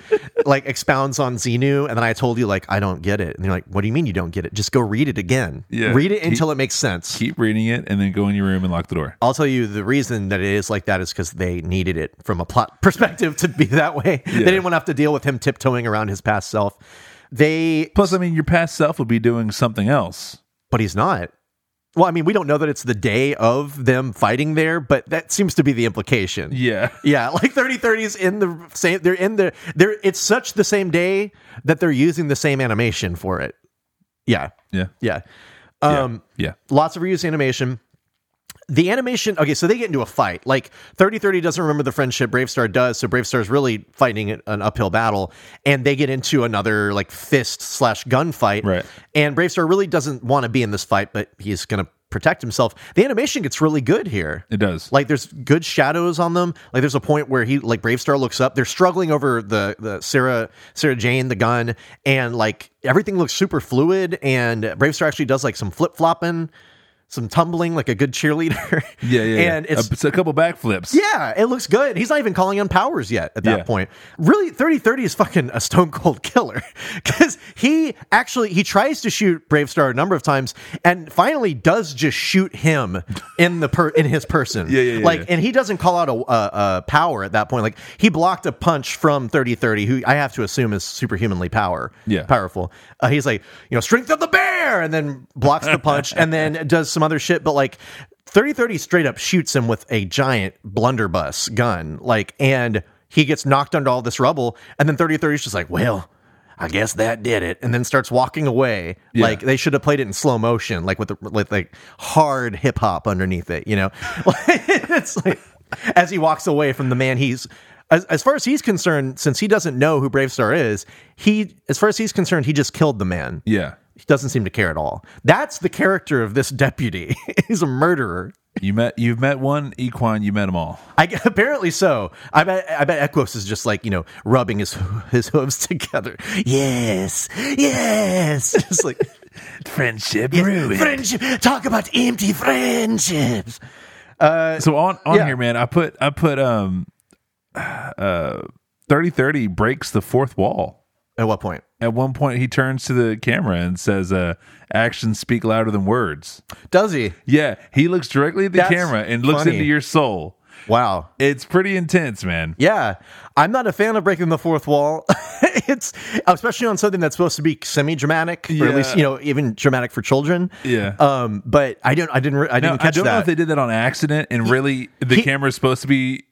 like expounds on Xenu, and then I told you like I don't get it, and you're like, "What do you mean you don't get it? Just go read it again. Yeah, read it keep, until it makes sense. Keep reading it, and then go in your room and lock the door." I'll tell you the reason that it is like that is because they needed it from a plot perspective to be that way. Yeah. They didn't want to have to deal with him tiptoeing around his past self. They plus, I mean, your past self would be doing something else, but he's not. Well, I mean, we don't know that it's the day of them fighting there, but that seems to be the implication. Yeah, yeah, like thirty thirty's in the same. They're in the. They're it's such the same day that they're using the same animation for it. Yeah, yeah, yeah, um, yeah. yeah. Lots of reused animation. The animation, okay, so they get into a fight. Like, thirty thirty doesn't remember the friendship, BraveStarr does, so BraveStarr's really fighting an uphill battle, and they get into another, like, fist slash gunfight, right. and BraveStarr really doesn't want to be in this fight, but he's going to protect himself. The animation gets really good here. It does. Like, there's good shadows on them. Like, there's a point where he, like, BraveStarr looks up. They're struggling over the, the Sarah, Sarah Jane, the gun, and, like, everything looks super fluid, and BraveStarr actually does, like, some flip-flopping. Some tumbling like a good cheerleader. Yeah, yeah. And yeah. It's, it's a couple backflips. Yeah, it looks good. He's not even calling on powers yet at that yeah. point. Really, thirty thirty is fucking a stone cold killer because he actually he tries to shoot BraveStarr a number of times and finally does just shoot him in the per, in his person. yeah, yeah, yeah. Like, yeah. And he doesn't call out a, a, a power at that point. Like he blocked a punch from thirty thirty, who I have to assume is superhumanly power. Yeah, powerful. Uh, he's like, you know, strength of the bear, and then blocks the punch, and then does some other shit, but like thirty thirty straight up shoots him with a giant blunderbuss gun, like, and he gets knocked under all this rubble, and then thirty thirty is just like, well, I guess that did it, and then starts walking away. Yeah. Like they should have played it in slow motion, like with, the, with like hard hip hop underneath it, you know. It's like as he walks away from the man he's as, as far as he's concerned, since he doesn't know who BraveStarr is, he as far as he's concerned he just killed the man. Yeah. He doesn't seem to care at all. That's the character of this deputy. He's a murderer. You met, you've met one equine, you met them all. I, apparently so. I bet, I bet Equus is just like, you know, rubbing his his hooves together. Yes, yes. Just like friendship yes, ruined. Friendship. Talk about empty friendships. Uh, so on on yeah. here, man. I put I put um, uh, thirty thirty breaks the fourth wall. At what point? At one point, he turns to the camera and says, uh, actions speak louder than words. Does he? Yeah. He looks directly at the That's camera and looks funny. Into your soul. Wow. It's pretty intense, man. Yeah. I'm not a fan of breaking the fourth wall. It's especially on something that's supposed to be semi-dramatic, yeah. or at least, you know, even dramatic for children. Yeah. Um, but I don't I didn't I didn't now, catch that. I don't that. know if they did that on accident and he, really the he, camera's supposed to be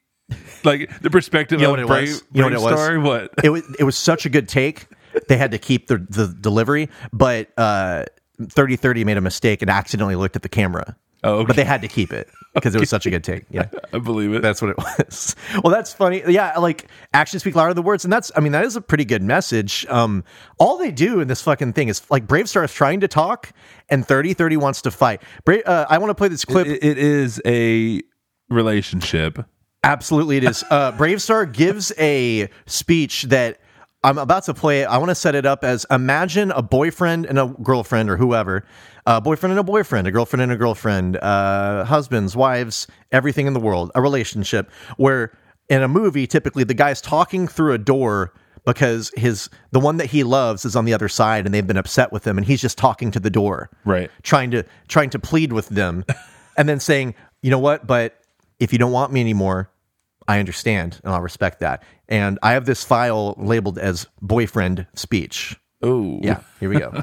like the perspective you know of what Brave, was? You Brave know what it Star, was? What? It was it was such a good take. They had to keep the, the delivery, but uh, thirty thirty made a mistake and accidentally looked at the camera. Oh, okay. But they had to keep it because okay. it was such a good take. Yeah, I believe it. That's what it was. Well, that's funny. Yeah, like actions speak louder than words, and that's I mean that is a pretty good message. Um, all they do in this fucking thing is like BraveStarr is trying to talk, and thirty thirty wants to fight. Brave, uh, I want to play this clip. It, it is a relationship. Absolutely, it is. Uh, BraveStarr gives a speech that. I'm about to play it. I want to set it up as imagine a boyfriend and a girlfriend or whoever, a boyfriend and a boyfriend, a girlfriend and a girlfriend, uh, husbands, wives, everything in the world, a relationship where in a movie, typically the guy's talking through a door because his the one that he loves is on the other side and they've been upset with him. And he's just talking to the door, right? Trying to trying to plead with them and then saying, you know what? But if you don't want me anymore, I understand, and I'll respect that. And I have this file labeled as boyfriend speech. Oh. Yeah, here we go.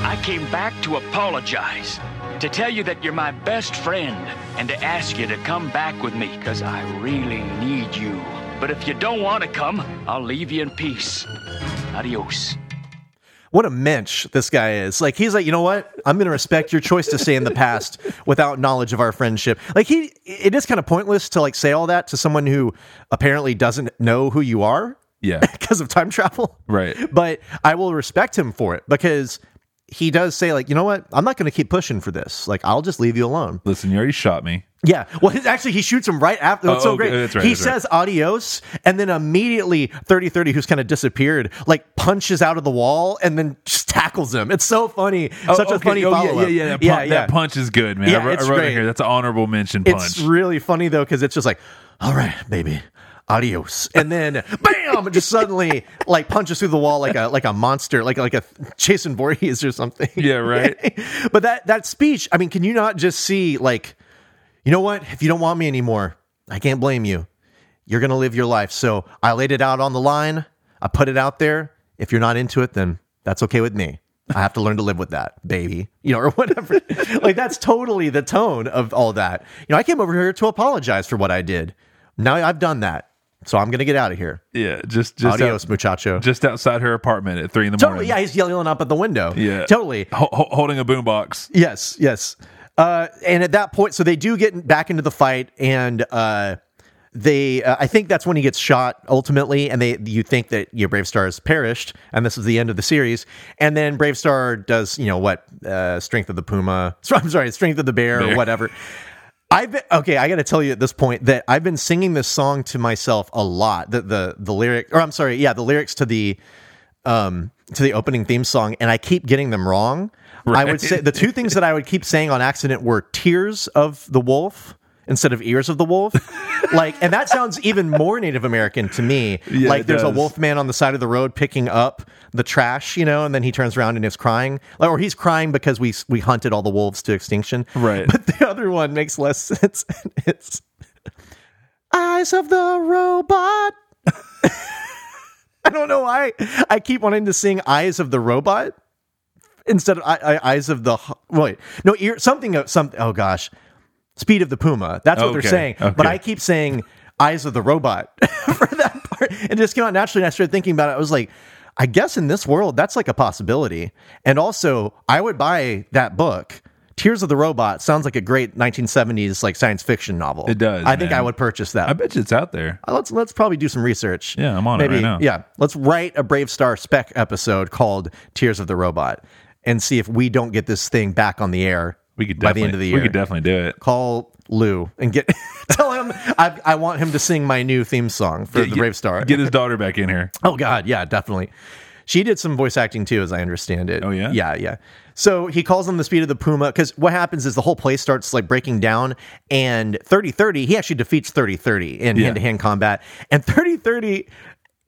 I came back to apologize, to tell you that you're my best friend, and to ask you to come back with me, because I really need you. But if you don't want to come, I'll leave you in peace. Adios. What a mensch this guy is. Like, he's like, you know what? I'm going to respect your choice to stay in the past without knowledge of our friendship. Like, he, it is kind of pointless to, like, say all that to someone who apparently doesn't know who you are. Yeah. Because of time travel. Right. But I will respect him for it because he does say, like, you know what? I'm not going to keep pushing for this. Like, I'll just leave you alone. Listen, you already shot me. Yeah. Well, his, actually, he shoots him right after. That's oh, so okay. great. That's right, he that's says right. adios, and then immediately thirty thirty, who's kind of disappeared, like punches out of the wall and then just tackles him. It's so funny. Oh, Such okay. a funny oh, follow-up. Yeah, yeah, yeah. That, pun- yeah, yeah. that punch is good, man. Yeah, I, it's I wrote great. it here. That's an honorable mention punch. It's really funny, though, because it's just like, all right, baby. Adios. And then bam, just suddenly like punches through the wall like a like a monster, like like a Jason Voorhees or something. Yeah, right. But that that speech, I mean, can you not just see like, you know what? If you don't want me anymore, I can't blame you. You're gonna live your life. So I laid it out on the line. I put it out there. If you're not into it, then that's okay with me. I have to learn to live with that, baby, you know, or whatever. Like, that's totally the tone of all that. You know, I came over here to apologize for what I did. Now I've done that. So I'm going to get out of here. Yeah, just... just Adios, out, muchacho. Just outside her apartment at three in the totally, morning. Totally, yeah, he's yelling up at the window. Yeah. Totally. H- holding a boombox. Yes, yes. Uh, and at that point, so they do get back into the fight, and uh, they... Uh, I think that's when he gets shot, ultimately, and they you think that you know, BraveStarr has perished, and this is the end of the series, and then BraveStarr does, you know, what? Uh, Strength of the Puma... I'm sorry, Strength of the Bear, bear. Or whatever. I've been, okay, I got to tell you at this point that I've been singing this song to myself a lot. The the the lyric, or I'm sorry, yeah, the lyrics to the um to the opening theme song, and I keep getting them wrong. Right. I would say the two things that I would keep saying on accident were "Tears of the Wolf" instead of "Ears of the Wolf." Like, and that sounds even more Native American to me. Yeah, like there's does. a wolf man on the side of the road picking up the trash, you know, and then he turns around and is crying, like, or he's crying because we we hunted all the wolves to extinction. Right. But the other one makes less sense. It's Eyes of the Robot. I don't know why I keep wanting to sing "Eyes of the Robot" instead of I, I, "Eyes of the." Wait, no, ear something of something. Oh gosh. Speed of the Puma. That's what okay, they're saying. Okay. But I keep saying Eyes of the Robot for that part. It just came out naturally. And I started thinking about it. I was like, I guess in this world, that's like a possibility. And also, I would buy that book. Tears of the Robot sounds like a great nineteen seventies like science fiction novel. It does. I man. think I would purchase that. I bet you it's out there. Let's let's probably do some research. Yeah, I'm on Maybe, it right now. Yeah. Let's write a BraveStarr spec episode called Tears of the Robot and see if we don't get this thing back on the air. We could by the end of the year. We could definitely do it. Call Lou and get tell him I, I want him to sing my new theme song for yeah, the BraveStarr. Get his daughter back in here. Oh God, yeah, definitely. She did some voice acting too, as I understand it. Oh yeah, yeah, yeah. So he calls him the Speed of the Puma because what happens is the whole place starts like breaking down, and thirty thirty he actually defeats thirty thirty in yeah. hand-to-hand combat, and thirty thirty.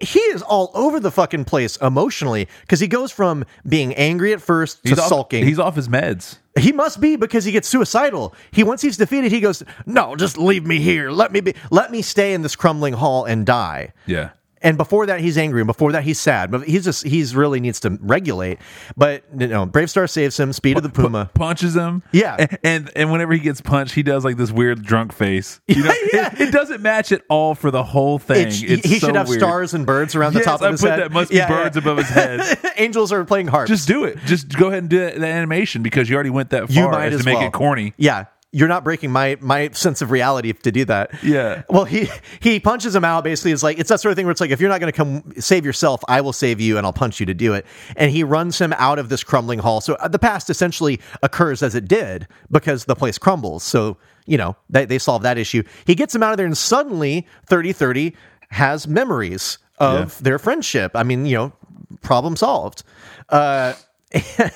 He is all over the fucking place emotionally because he goes from being angry at first to he's off, sulking. He's off his meds. He must be because he gets suicidal. He once he's defeated, he goes, "No, just leave me here. Let me be. Let me stay in this crumbling hall and die." Yeah. And before that, he's angry. And before that, he's sad. But he's just, he's really needs to regulate. But you know, BraveStarr saves him. Speed P- of the Puma P- punches him. Yeah, and, and and whenever he gets punched, he does like this weird drunk face. You know, yeah. it, it doesn't match at all for the whole thing. It's, it's he so should have weird. Stars and birds around the yes, top of I his put head. That must be yeah, birds yeah. above his head. Angels are playing harps. Just do it. Just go ahead and do that, that animation because you already went that far. You might as, as to well. Make it corny. Yeah. You're not breaking my, my sense of reality to do that. Yeah. Well, he, he punches him out. Basically, it's like, it's that sort of thing where it's like, if you're not going to come save yourself, I will save you and I'll punch you to do it. And he runs him out of this crumbling hall. So the past essentially occurs as it did because the place crumbles. So, you know, they, they solve that issue. He gets him out of there and suddenly thirty thirty has memories of yeah. their friendship. I mean, you know, problem solved. Uh,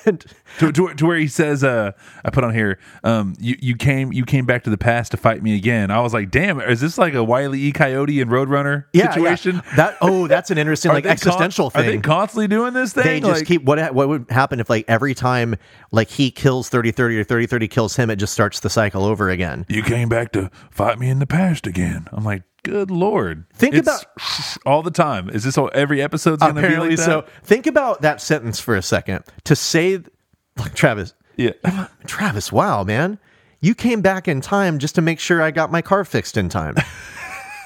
And to, to, to where he says, uh, I put on here, um, you, you came you came back to the past to fight me again. I was like, damn, is this like a Wile E. Coyote and Roadrunner yeah, situation? Yeah. That oh, that's an interesting like existential con- thing. Are they constantly doing this thing? They just like, keep what what would happen if like every time like he kills thirty thirty or thirty thirty kills him, it just starts the cycle over again. You came back to fight me in the past again. I'm like, good Lord. Think it's about all the time. Is this all, every episode's going to be like that? So think about that sentence for a second. To say, like Travis, yeah, Travis, wow, man, you came back in time just to make sure I got my car fixed in time.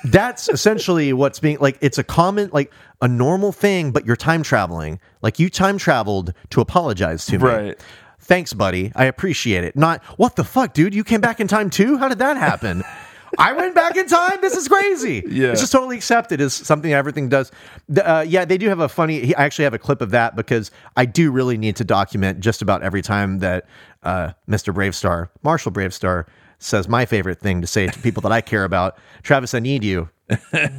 That's essentially what's being like. It's a common, like a normal thing, but you're time traveling. Like you time traveled to apologize to me. Right. Thanks, buddy. I appreciate it. Not what the fuck, dude. You came back in time too. How did that happen? I went back in time. This is crazy. Yeah. It's just totally accepted as something everything does. Uh, yeah, they do have a funny... I actually have a clip of that because I do really need to document just about every time that uh, Mister BraveStarr, Marshall BraveStarr, says my favorite thing to say to people that I care about. Travis, I need you.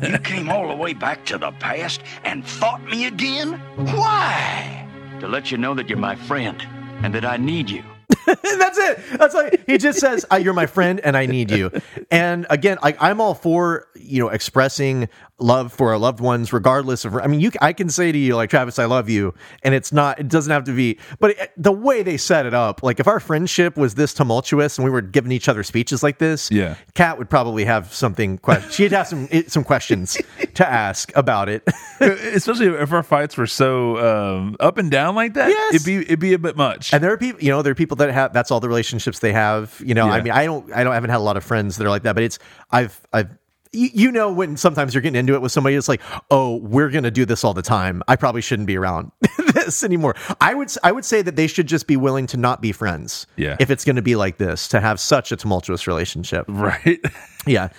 You came all the way back to the past and fought me again? Why? To let you know that you're my friend and that I need you. That's it. That's like he just says, uh, "You're my friend, and I need you." And again, I, I'm all for you know expressing love for our loved ones, regardless of. I mean, you, I can say to you like Travis, "I love you," and it's not. It doesn't have to be. But it, the way they set it up, like if our friendship was this tumultuous and we were giving each other speeches like this, yeah, Kat would probably have something. She'd have some some questions to ask about it, especially if our fights were so um, up and down like that. Yes. it'd be it'd be a bit much. And there are people, you know, there are people. That have that's all the relationships they have, you know. Yeah. I mean, I don't, I don't, I haven't had a lot of friends that are like that, but it's, I've, I've, you know, when sometimes you're getting into it with somebody, it's like, oh, we're gonna do this all the time. I probably shouldn't be around this anymore. I would, I would say that they should just be willing to not be friends. Yeah. If it's gonna be like this, to have such a tumultuous relationship, right? Yeah.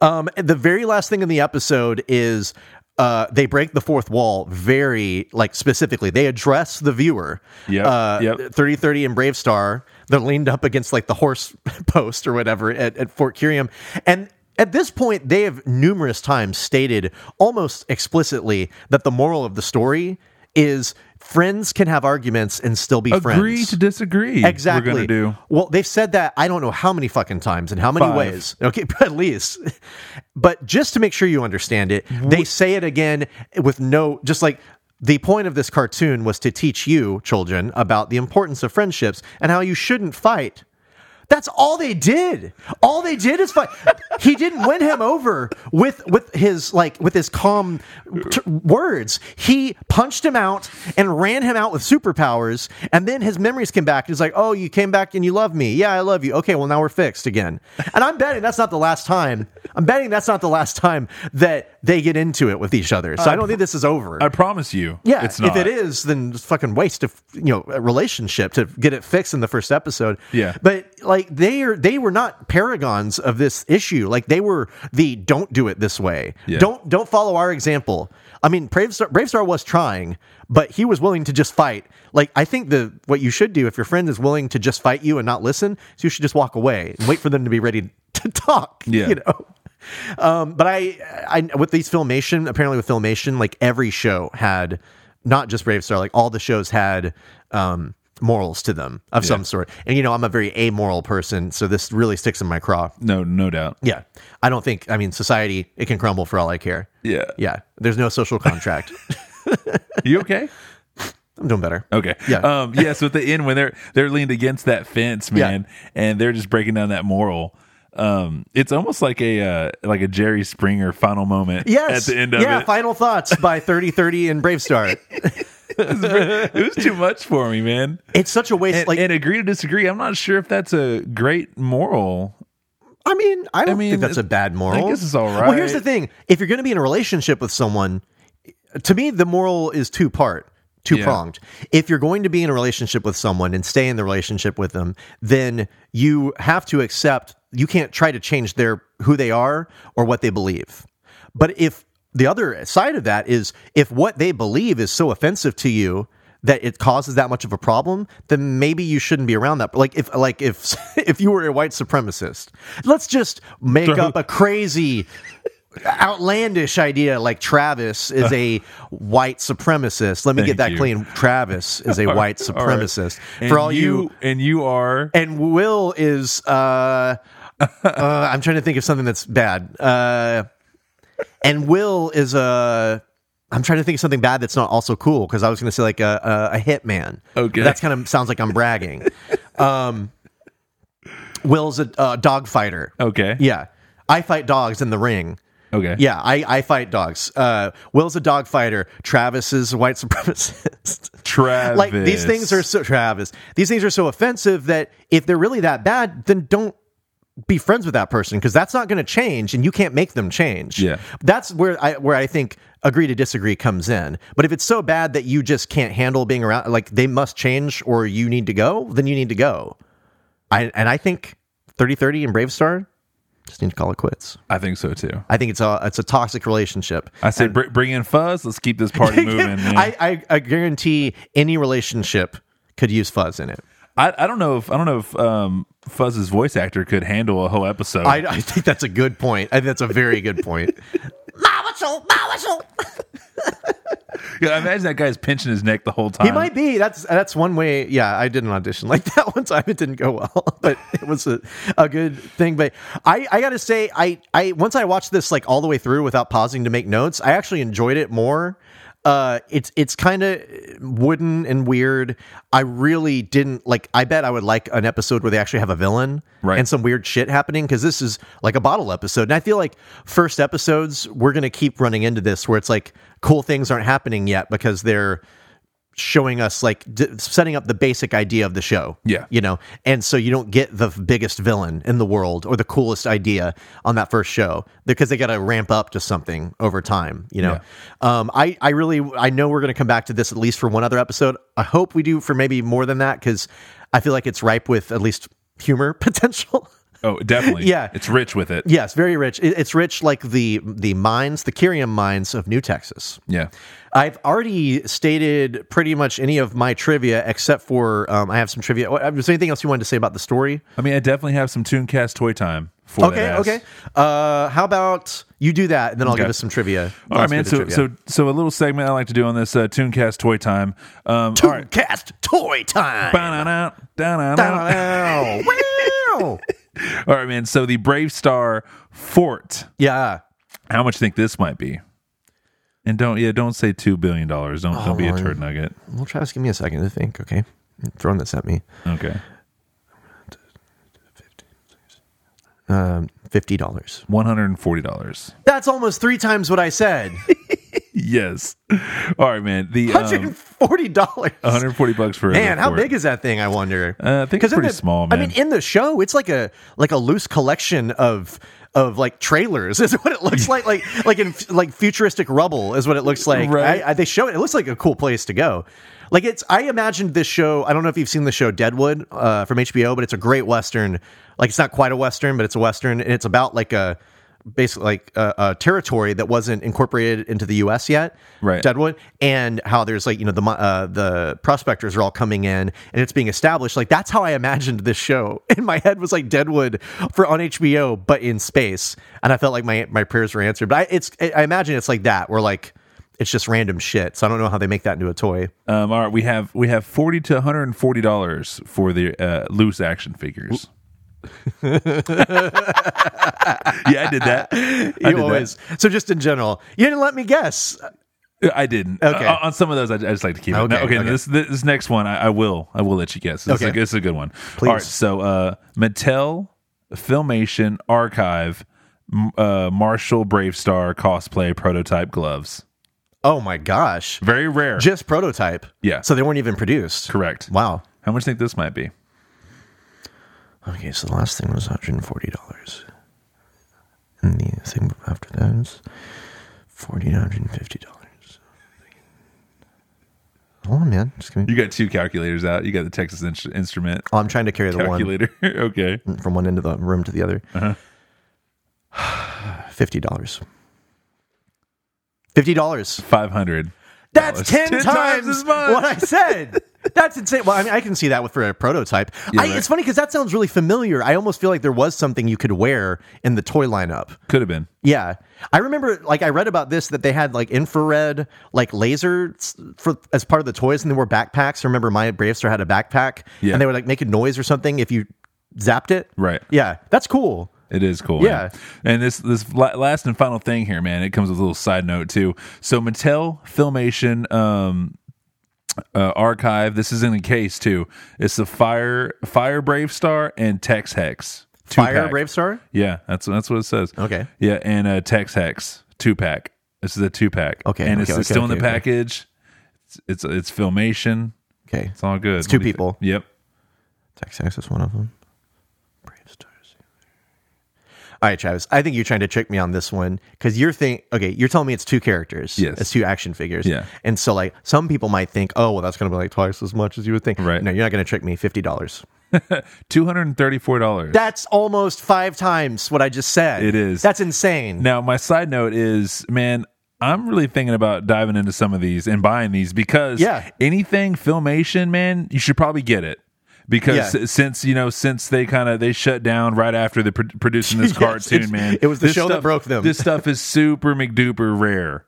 Um, the very last thing in the episode is. Uh, they break the fourth wall very, like, specifically. They address the viewer. Yeah. Uh, yep. thirty thirty and BraveStarr, they're leaned up against, like, the horse post or whatever at, at Fort Kerium. And at this point, they have numerous times stated almost explicitly that the moral of the story is friends can have arguments and still be Agree friends. Agree to disagree. Exactly. We're gonna do. Well, they've said that I don't know how many fucking times and how many Five. ways. Okay, at least. But just to make sure you understand it, they say it again with no, just like the point of this cartoon was to teach you, children, about the importance of friendships and how you shouldn't fight. That's all they did. All they did is fight. He didn't win him over with, with his like with his calm t- words. He punched him out and ran him out with superpowers. And then his memories came back. He's like, "Oh, you came back and you love me. Yeah, I love you. Okay, well now we're fixed again." And I'm betting that's not the last time. I'm betting that's not the last time that they get into it with each other. So I, I don't pr- think this is over. I promise you. Yeah, it's not. If it is, then it's fucking waste of you know a relationship to get it fixed in the first episode. Yeah, but like. Like they are, they were not paragons of this issue. Like they were the don't do it this way. Yeah. Don't don't follow our example. I mean, BraveStarr, BraveStarr was trying, but he was willing to just fight. Like I think the what you should do if your friend is willing to just fight you and not listen, so you should just walk away and wait for them to be ready to talk. Yeah. You know. Um, but I, I with these Filmation, apparently with Filmation, like every show had not just BraveStarr, like all the shows had. Um, morals to them of yeah. some sort. And, you know, I'm a very amoral person, so this really sticks in my craw. No, no doubt. Yeah. I don't think, I mean, society, it can crumble for all I care. Yeah. Yeah. There's no social contract. You okay? I'm doing better. Okay. Yeah. Um, yeah, so at the end, when they're, they're leaned against that fence, man, yeah. and they're just breaking down that moral, Um, it's almost like a uh, like a Jerry Springer final moment. Yes, at the end of yeah, it. Yeah, final thoughts by thirty thirty and BraveStarr. It was too much for me, man. It's such a waste. And, like, and agree to disagree. I'm not sure if that's a great moral. I mean, I don't I mean, think that's a bad moral. I guess it's all right. Well, here's the thing: if you're going to be in a relationship with someone, to me, the moral is two part. Two pronged. Yeah. If you're going to be in a relationship with someone and stay in the relationship with them, then you have to accept, you can't try to change their who they are or what they believe. But if the other side of that is, if what they believe is so offensive to you that it causes that much of a problem, then maybe you shouldn't be around that. Like if like if if you were a white supremacist, let's just make up a crazy outlandish idea like Travis is a white supremacist. Let me Thank get that you. clean. Travis is a white supremacist. All right. For all you, you and you are and Will is uh, uh I'm trying to think of something that's bad. Uh and Will is a I'm trying to think of something bad that's not also cool, because I was going to say like a a, a hitman. Okay. That's kind of sounds like I'm bragging. um Will's a uh, dog fighter. Okay. Yeah. I fight dogs in the ring. Okay. Yeah, I, I fight dogs. Uh, Will's a dog fighter. Travis is a white supremacist. Travis. Like these things are so Travis. These things are so offensive that if they're really that bad, then don't be friends with that person, because that's not going to change, and you can't make them change. Yeah. That's where I where I think agree to disagree comes in. But if it's so bad that you just can't handle being around, like they must change or you need to go, then you need to go. I and I think thirty thirty and BraveStarr just need to call it quits. I think so too. I think it's a it's a toxic relationship. I said, br- bring in fuzz. Let's keep this party moving. I, I I guarantee any relationship could use fuzz in it. I, I don't know if I don't know if um, Fuzz's voice actor could handle a whole episode. I, I think that's a good point. I think that's a very good point. My whistle, my whistle. Yeah, I imagine that guy's pinching his neck the whole time. He might be. That's that's one way. Yeah, I did an audition like that one time. It didn't go well, but it was a, a good thing. But I, I got to say, I, I once I watched this like all the way through without pausing to make notes, I actually enjoyed it more. Uh, it's it's kind of wooden and weird. I really didn't like. I bet I would like an episode where they actually have a villain, right, and some weird shit happening, because this is like a bottle episode. And I feel like first episodes we're gonna keep running into this, where it's like cool things aren't happening yet because they're showing us like d- setting up the basic idea of the show. Yeah, you know, and so you don't get the biggest villain in the world or the coolest idea on that first show, because they got to ramp up to something over time, you know. Yeah. um I I really I know we're going to come back to this at least for one other episode. I hope we do for maybe more than that, because I feel like it's ripe with at least humor potential. Oh, definitely. Yeah, it's rich with it. Yes, very rich. It, it's rich like the the mines, the Kerium mines of New Texas. Yeah, I've already stated pretty much any of my trivia except for um, I have some trivia. Was there anything else you wanted to say about the story? I mean, I definitely have some Tooncast toy time for okay, that. Okay, okay. Uh, how about you do that, and then I'll okay. give us some trivia. All right, man. So, so, so a little segment I like to do on this uh, Tooncast toy time. Um, Tooncast right. toy time. Ba-na-na, da-na-na. Da-na-na. Wow. All right, man. So the BraveStarr fort. Yeah. How much do you think this might be? And don't yeah, don't say two billion dollars. Don't oh, don't be Lord. a turd nugget. Well, Travis, give me a second to think. Okay, I'm throwing this at me. Okay. Um, fifty dollars. One hundred and forty dollars. That's almost three times what I said. Yes. All right, man. The um, one hundred forty dollars one hundred forty bucks for man. How big is that thing? I wonder. Uh, I think it's pretty the, small, man. I mean, in the show, it's like a like a loose collection of of like trailers is what it looks like. Like like in like futuristic rubble is what it looks like. Right. I, I, they show it. It looks like a cool place to go. Like it's. I imagined this show. I don't know if you've seen the show Deadwood uh, from H B O, but it's a great western. Like it's not quite a western, but it's a western, and it's about like a. basically like uh, a territory that wasn't incorporated into the U S yet, right? Deadwood, and how there's like, you know, the uh, the prospectors are all coming in and it's being established. Like that's how I imagined this show in my head, was like Deadwood for on H B O but in space, and I felt like my my prayers were answered. But I, it's I imagine it's like that, where like it's just random shit. So I don't know how they make that into a toy. Um, all right, we have we have forty to one hundred forty dollars for the uh, loose action figures. Ooh. Yeah, I did that. I you did always. That. So just in general, you didn't let me guess. I didn't. Okay. Uh, on some of those, I, I just like to keep it. Okay. No, okay, okay. This this next one, I, I will. I will let you guess. This, okay. is, a, this is a good one. Please. All right. So uh, Mattel Filmation Archive uh, Marshall BraveStarr cosplay prototype gloves. Oh my gosh. Very rare. Just prototype. Yeah. So they weren't even produced. Correct. Wow. How much do you think this might be? Okay, so the last thing was one hundred forty dollars. And the thing after that was one thousand four hundred fifty dollars. Hold on, man. Just give me... You got two calculators out. You got the Texas in- instrument. Oh, I'm trying to carry the calculator. One. Calculator. Okay. From one end of the room to the other. Uh-huh. fifty dollars. fifty dollars. five hundred dollars. That's ten, ten times, times what I said. That's insane. Well, I mean, I can see that with for a prototype. Yeah, I, right. It's funny because that sounds really familiar. I almost feel like there was something you could wear in the toy lineup. Could have been. Yeah, I remember. Like I read about this that they had like infrared like lasers for as part of the toys, and they wore backpacks. I remember my BraveStarr had a backpack, yeah. and they would like make a noise or something if you zapped it. Right. Yeah, that's cool. It is cool. Yeah. Man. And this this last and final thing here, man, it comes with a little side note too. So Mattel Filmation um, uh, Archive, this is in a case too. It's the Fire Fire BraveStarr and Tex Hex. Fire pack. BraveStarr? Yeah, that's that's what it says. Okay. Yeah, and uh, Tex Hex, two pack. This is a two pack. Okay. And okay, it's okay, still okay, in the okay. package. It's, it's it's Filmation. Okay. It's all good. It's two people. Th- yep. Tex Hex is one of them. All right, Travis, I think you're trying to trick me on this one because you're think okay, you're telling me it's two characters. Yes. It's two action figures. Yeah. And so like some people might think, oh, well, that's going to be like twice as much as you would think. Right. No, you're not going to trick me. fifty dollars. two hundred thirty-four dollars. That's almost five times what I just said. It is. That's insane. Now, my side note is, man, I'm really thinking about diving into some of these and buying these because yeah. anything Filmation, man, you should probably get it. Because yeah. since you know, since they kind of they shut down right after the pro- producing this yes, cartoon, man, it was the show stuff, that broke them. This stuff is super McDuper rare.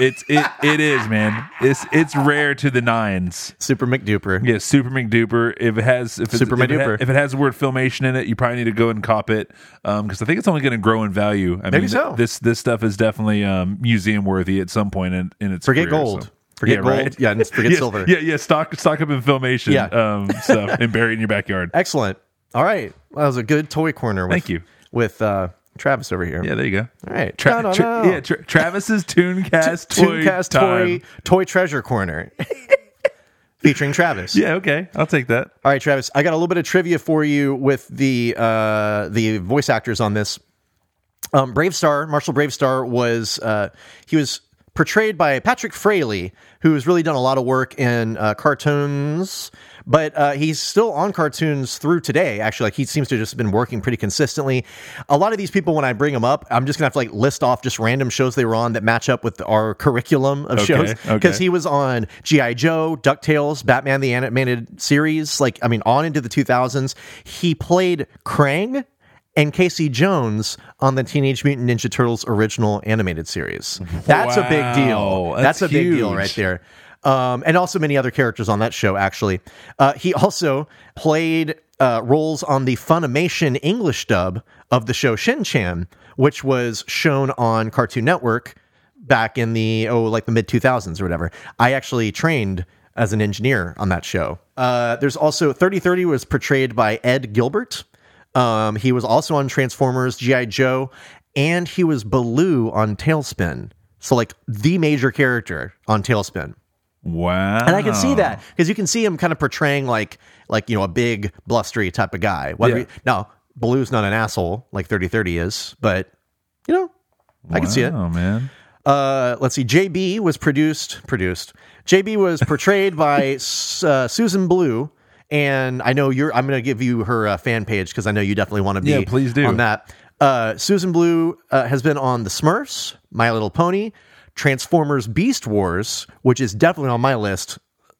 It's it it is, man. It's it's rare to the nines. Super McDuper, yeah, super McDuper. If it has if it's, super if, it ha- if it has the word Filmation in it, you probably need to go and cop it because um, I think it's only going to grow in value. I Maybe mean, so. This this stuff is definitely um, museum worthy at some point in, in its forget career, gold. So. Forget yeah, gold, right? yeah, and forget yeah, silver. Yeah, yeah, stock stock up in Filmation yeah. um, stuff and bury it in your backyard. Excellent. All right. Well, that was a good toy corner. With, Thank you. With uh, Travis over here. Yeah, there you go. All right. Tra- no, no, tra- no. Yeah, tra- Travis's Tooncast T- Toy Tooncast Toy, Toy Treasure Corner. Featuring Travis. Yeah, okay. I'll take that. All right, Travis. I got a little bit of trivia for you with the uh, the voice actors on this. Um, BraveStarr, Marshall BraveStarr was, uh, he was... portrayed by Patrick Fraley, who has really done a lot of work in uh, cartoons, but uh, he's still on cartoons through today. Actually, like he seems to have just been working pretty consistently. A lot of these people, when I bring them up, I'm just gonna have to like list off just random shows they were on that match up with our curriculum of okay, shows because okay. he was on G I. Joe, DuckTales, Batman the Animated Series, like I mean, on into the two thousands. He played Krang and Casey Jones on the Teenage Mutant Ninja Turtles original animated series. That's wow, a big deal. That's, that's a huge. big deal right there. Um, and also many other characters on that show, actually. Uh, he also played uh, roles on the Funimation English dub of the show Shin-Chan, which was shown on Cartoon Network back in the, oh, like the mid two thousands or whatever. I actually trained as an engineer on that show. Uh, there's also thirty thirty was portrayed by Ed Gilbert. Um, he was also on Transformers, G I. Joe, and he was Baloo on Tailspin. So, like, the major character on Tailspin. Wow. And I can see that, because you can see him kind of portraying, like, like you know, a big, blustery type of guy. Whether yeah. he, now, Baloo's not an asshole, like thirty thirty is, but, you know, I wow, can see it. Oh, man. Uh, let's see, J B was produced, produced. J B was portrayed by uh, Susan Blu. And I know you're, I'm going to give you her uh, fan page because I know you definitely want to be yeah, please do. on that. Uh, Susan Blu uh, has been on The Smurfs, My Little Pony, Transformers Beast Wars, which is definitely on my list.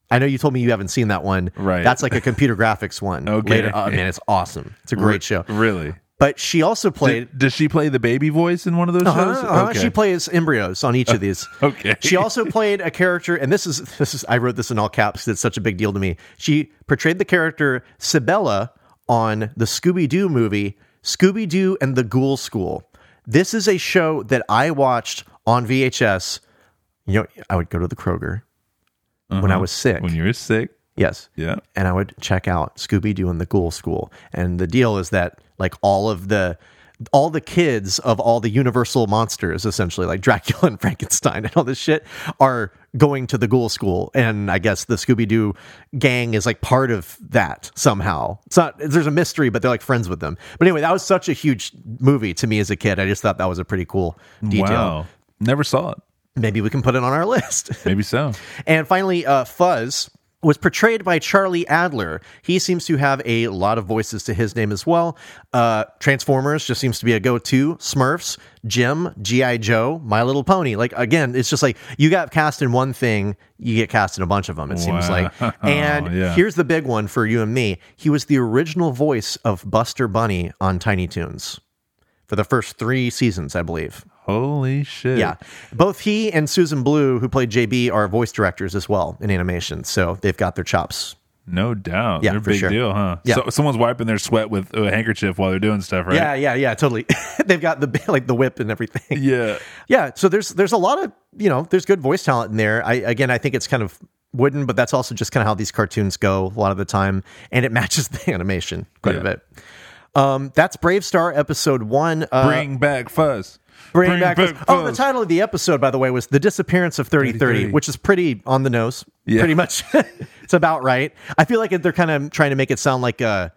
I know you told me you haven't seen that one. Right. That's like a computer graphics one. Okay. Later. Oh, man, it's awesome. It's a great show. Really? But she also played... Did, does she play the baby voice in one of those uh-huh, shows? Uh-huh. Okay. She plays embryos on each of these. Okay. She also played a character, and this is... this is I wrote this in all caps. It's such a big deal to me. She portrayed the character Sibella on the Scooby-Doo movie, Scooby-Doo and the Ghoul School. This is a show that I watched on V H S. You know, I would go to the Kroger uh-huh. when I was sick. When you were sick. Yes. Yeah. And I would check out Scooby-Doo and the Ghoul School. And the deal is that like all of the all the kids of all the Universal monsters, essentially, like Dracula and Frankenstein and all this shit, are going to the Ghoul School. And I guess the Scooby-Doo gang is like part of that somehow. It's not, there's a mystery, but they're like friends with them. But anyway, that was such a huge movie to me as a kid. I just thought that was a pretty cool detail. Wow. Never saw it. Maybe we can put it on our list. Maybe so. And finally, uh, Fuzz was portrayed by Charlie Adler. He seems to have a lot of voices to his name as well. Uh, Transformers just seems to be a go-to. Smurfs, Jim, G I. Joe, My Little Pony. Like, again, it's just like you got cast in one thing, you get cast in a bunch of them, it wow. seems like. And yeah. here's the big one for you and me. He was the original voice of Buster Bunny on Tiny Toons for the first three seasons, I believe. Holy shit. Yeah. Both he and Susan Blu, who played J B, are voice directors as well in animation. So they've got their chops. No doubt. Yeah, they're a big sure. deal, huh? Yeah. So someone's wiping their sweat with a handkerchief while they're doing stuff, right? Yeah, yeah, yeah, totally. They've got the like the whip and everything. Yeah. Yeah, so there's there's a lot of, you know, there's good voice talent in there. I again, I think it's kind of wooden, but that's also just kind of how these cartoons go a lot of the time, and it matches the animation quite yeah. a bit. Um, that's BraveStarr episode one. Uh, Bring back Fuzz. Bring, Bring back, back Oh, the title of the episode, by the way, was The Disappearance of thirty thirty, which is pretty on the nose. Yeah. Pretty much. It's about right. I feel like they're kind of trying to make it sound like uh,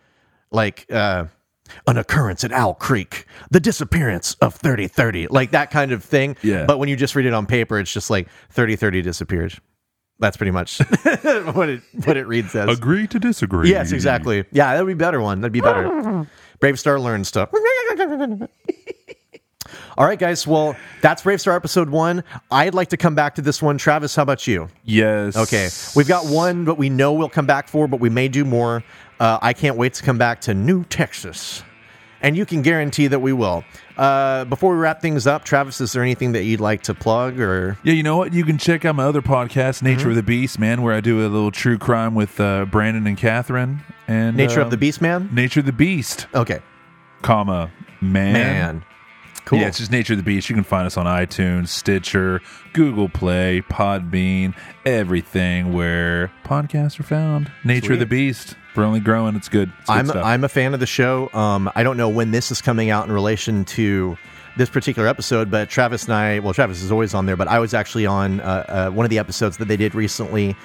like uh, an occurrence at Owl Creek. The disappearance of thirty thirty. Like that kind of thing. Yeah. But when you just read it on paper, it's just like thirty thirty disappeared. That's pretty much what it what it reads as. Agree to disagree. Yes, exactly. Yeah, that would be a better one. That'd be better. BraveStarr learned stuff. All right, guys. Well, that's BraveStarr episode one. I'd like to come back to this one. Travis, how about you? Yes. Okay. We've got one, but we know we'll come back for, but we may do more. Uh, I can't wait to come back to New Texas. And you can guarantee that we will. Uh, before we wrap things up, Travis, is there anything that you'd like to plug? Or yeah, you know what? You can check out my other podcast, Nature mm-hmm. of the Beast, man, where I do a little true crime with uh, Brandon and Catherine. And Nature uh, of the Beast, man? Nature of the Beast. Okay. Comma, man. Man. Cool. Yeah, it's just Nature of the Beast. You can find us on iTunes, Stitcher, Google Play, Podbean, everything where podcasts are found. Nature Sweet. Of the Beast. We're only growing. It's good. It's good I'm stuff. I'm a fan of the show. Um, I don't know when this is coming out in relation to this particular episode, but Travis and I, well, Travis is always on there, but I was actually on uh, uh, one of the episodes that they did recently.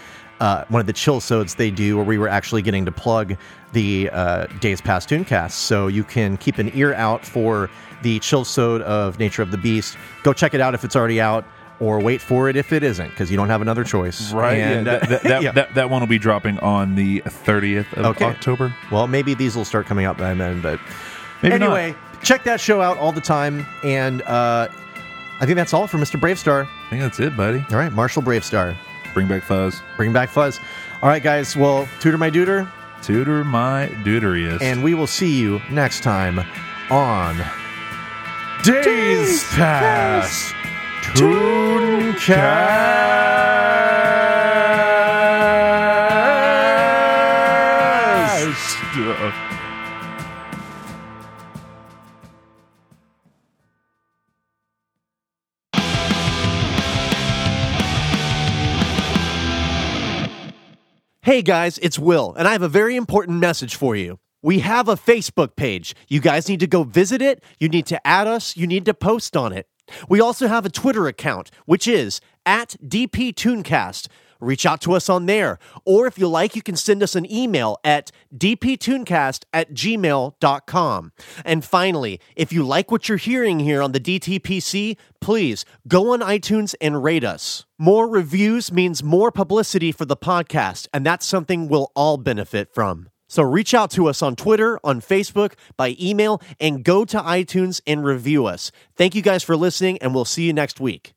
Uh, one of the chill-sodes they do where we were actually getting to plug the uh, Days Past Tooncast. So you can keep an ear out for the chill-sode of Nature of the Beast. Go check it out if it's already out, or wait for it if it isn't, because you don't have another choice. Right. And, yeah, that, that, that, yeah. that, that one will be dropping on the thirtieth of okay. October. Well, maybe these will start coming out by then, but maybe anyway, not. Check that show out all the time. And uh, I think that's all for Mister BraveStarr. I think that's it, buddy. All right, Marshall BraveStarr. Bring back Fuzz. Bring back Fuzz. All right, guys. Well, tutor my deuter. Tutor my deuterius. And we will see you next time on Days, Days Past Tooncast. Hey guys, it's Will, and I have a very important message for you. We have a Facebook page. You guys need to go visit it, you need to add us, you need to post on it. We also have a Twitter account, which is at D P Tooncast. Reach out to us on there, or if you like, you can send us an email at d p tooncast at gmail dot com. And finally, if you like what you're hearing here on the D T P C, please go on iTunes and rate us. More reviews means more publicity for the podcast, and that's something we'll all benefit from. So reach out to us on Twitter, on Facebook, by email, and go to iTunes and review us. Thank you guys for listening, and we'll see you next week.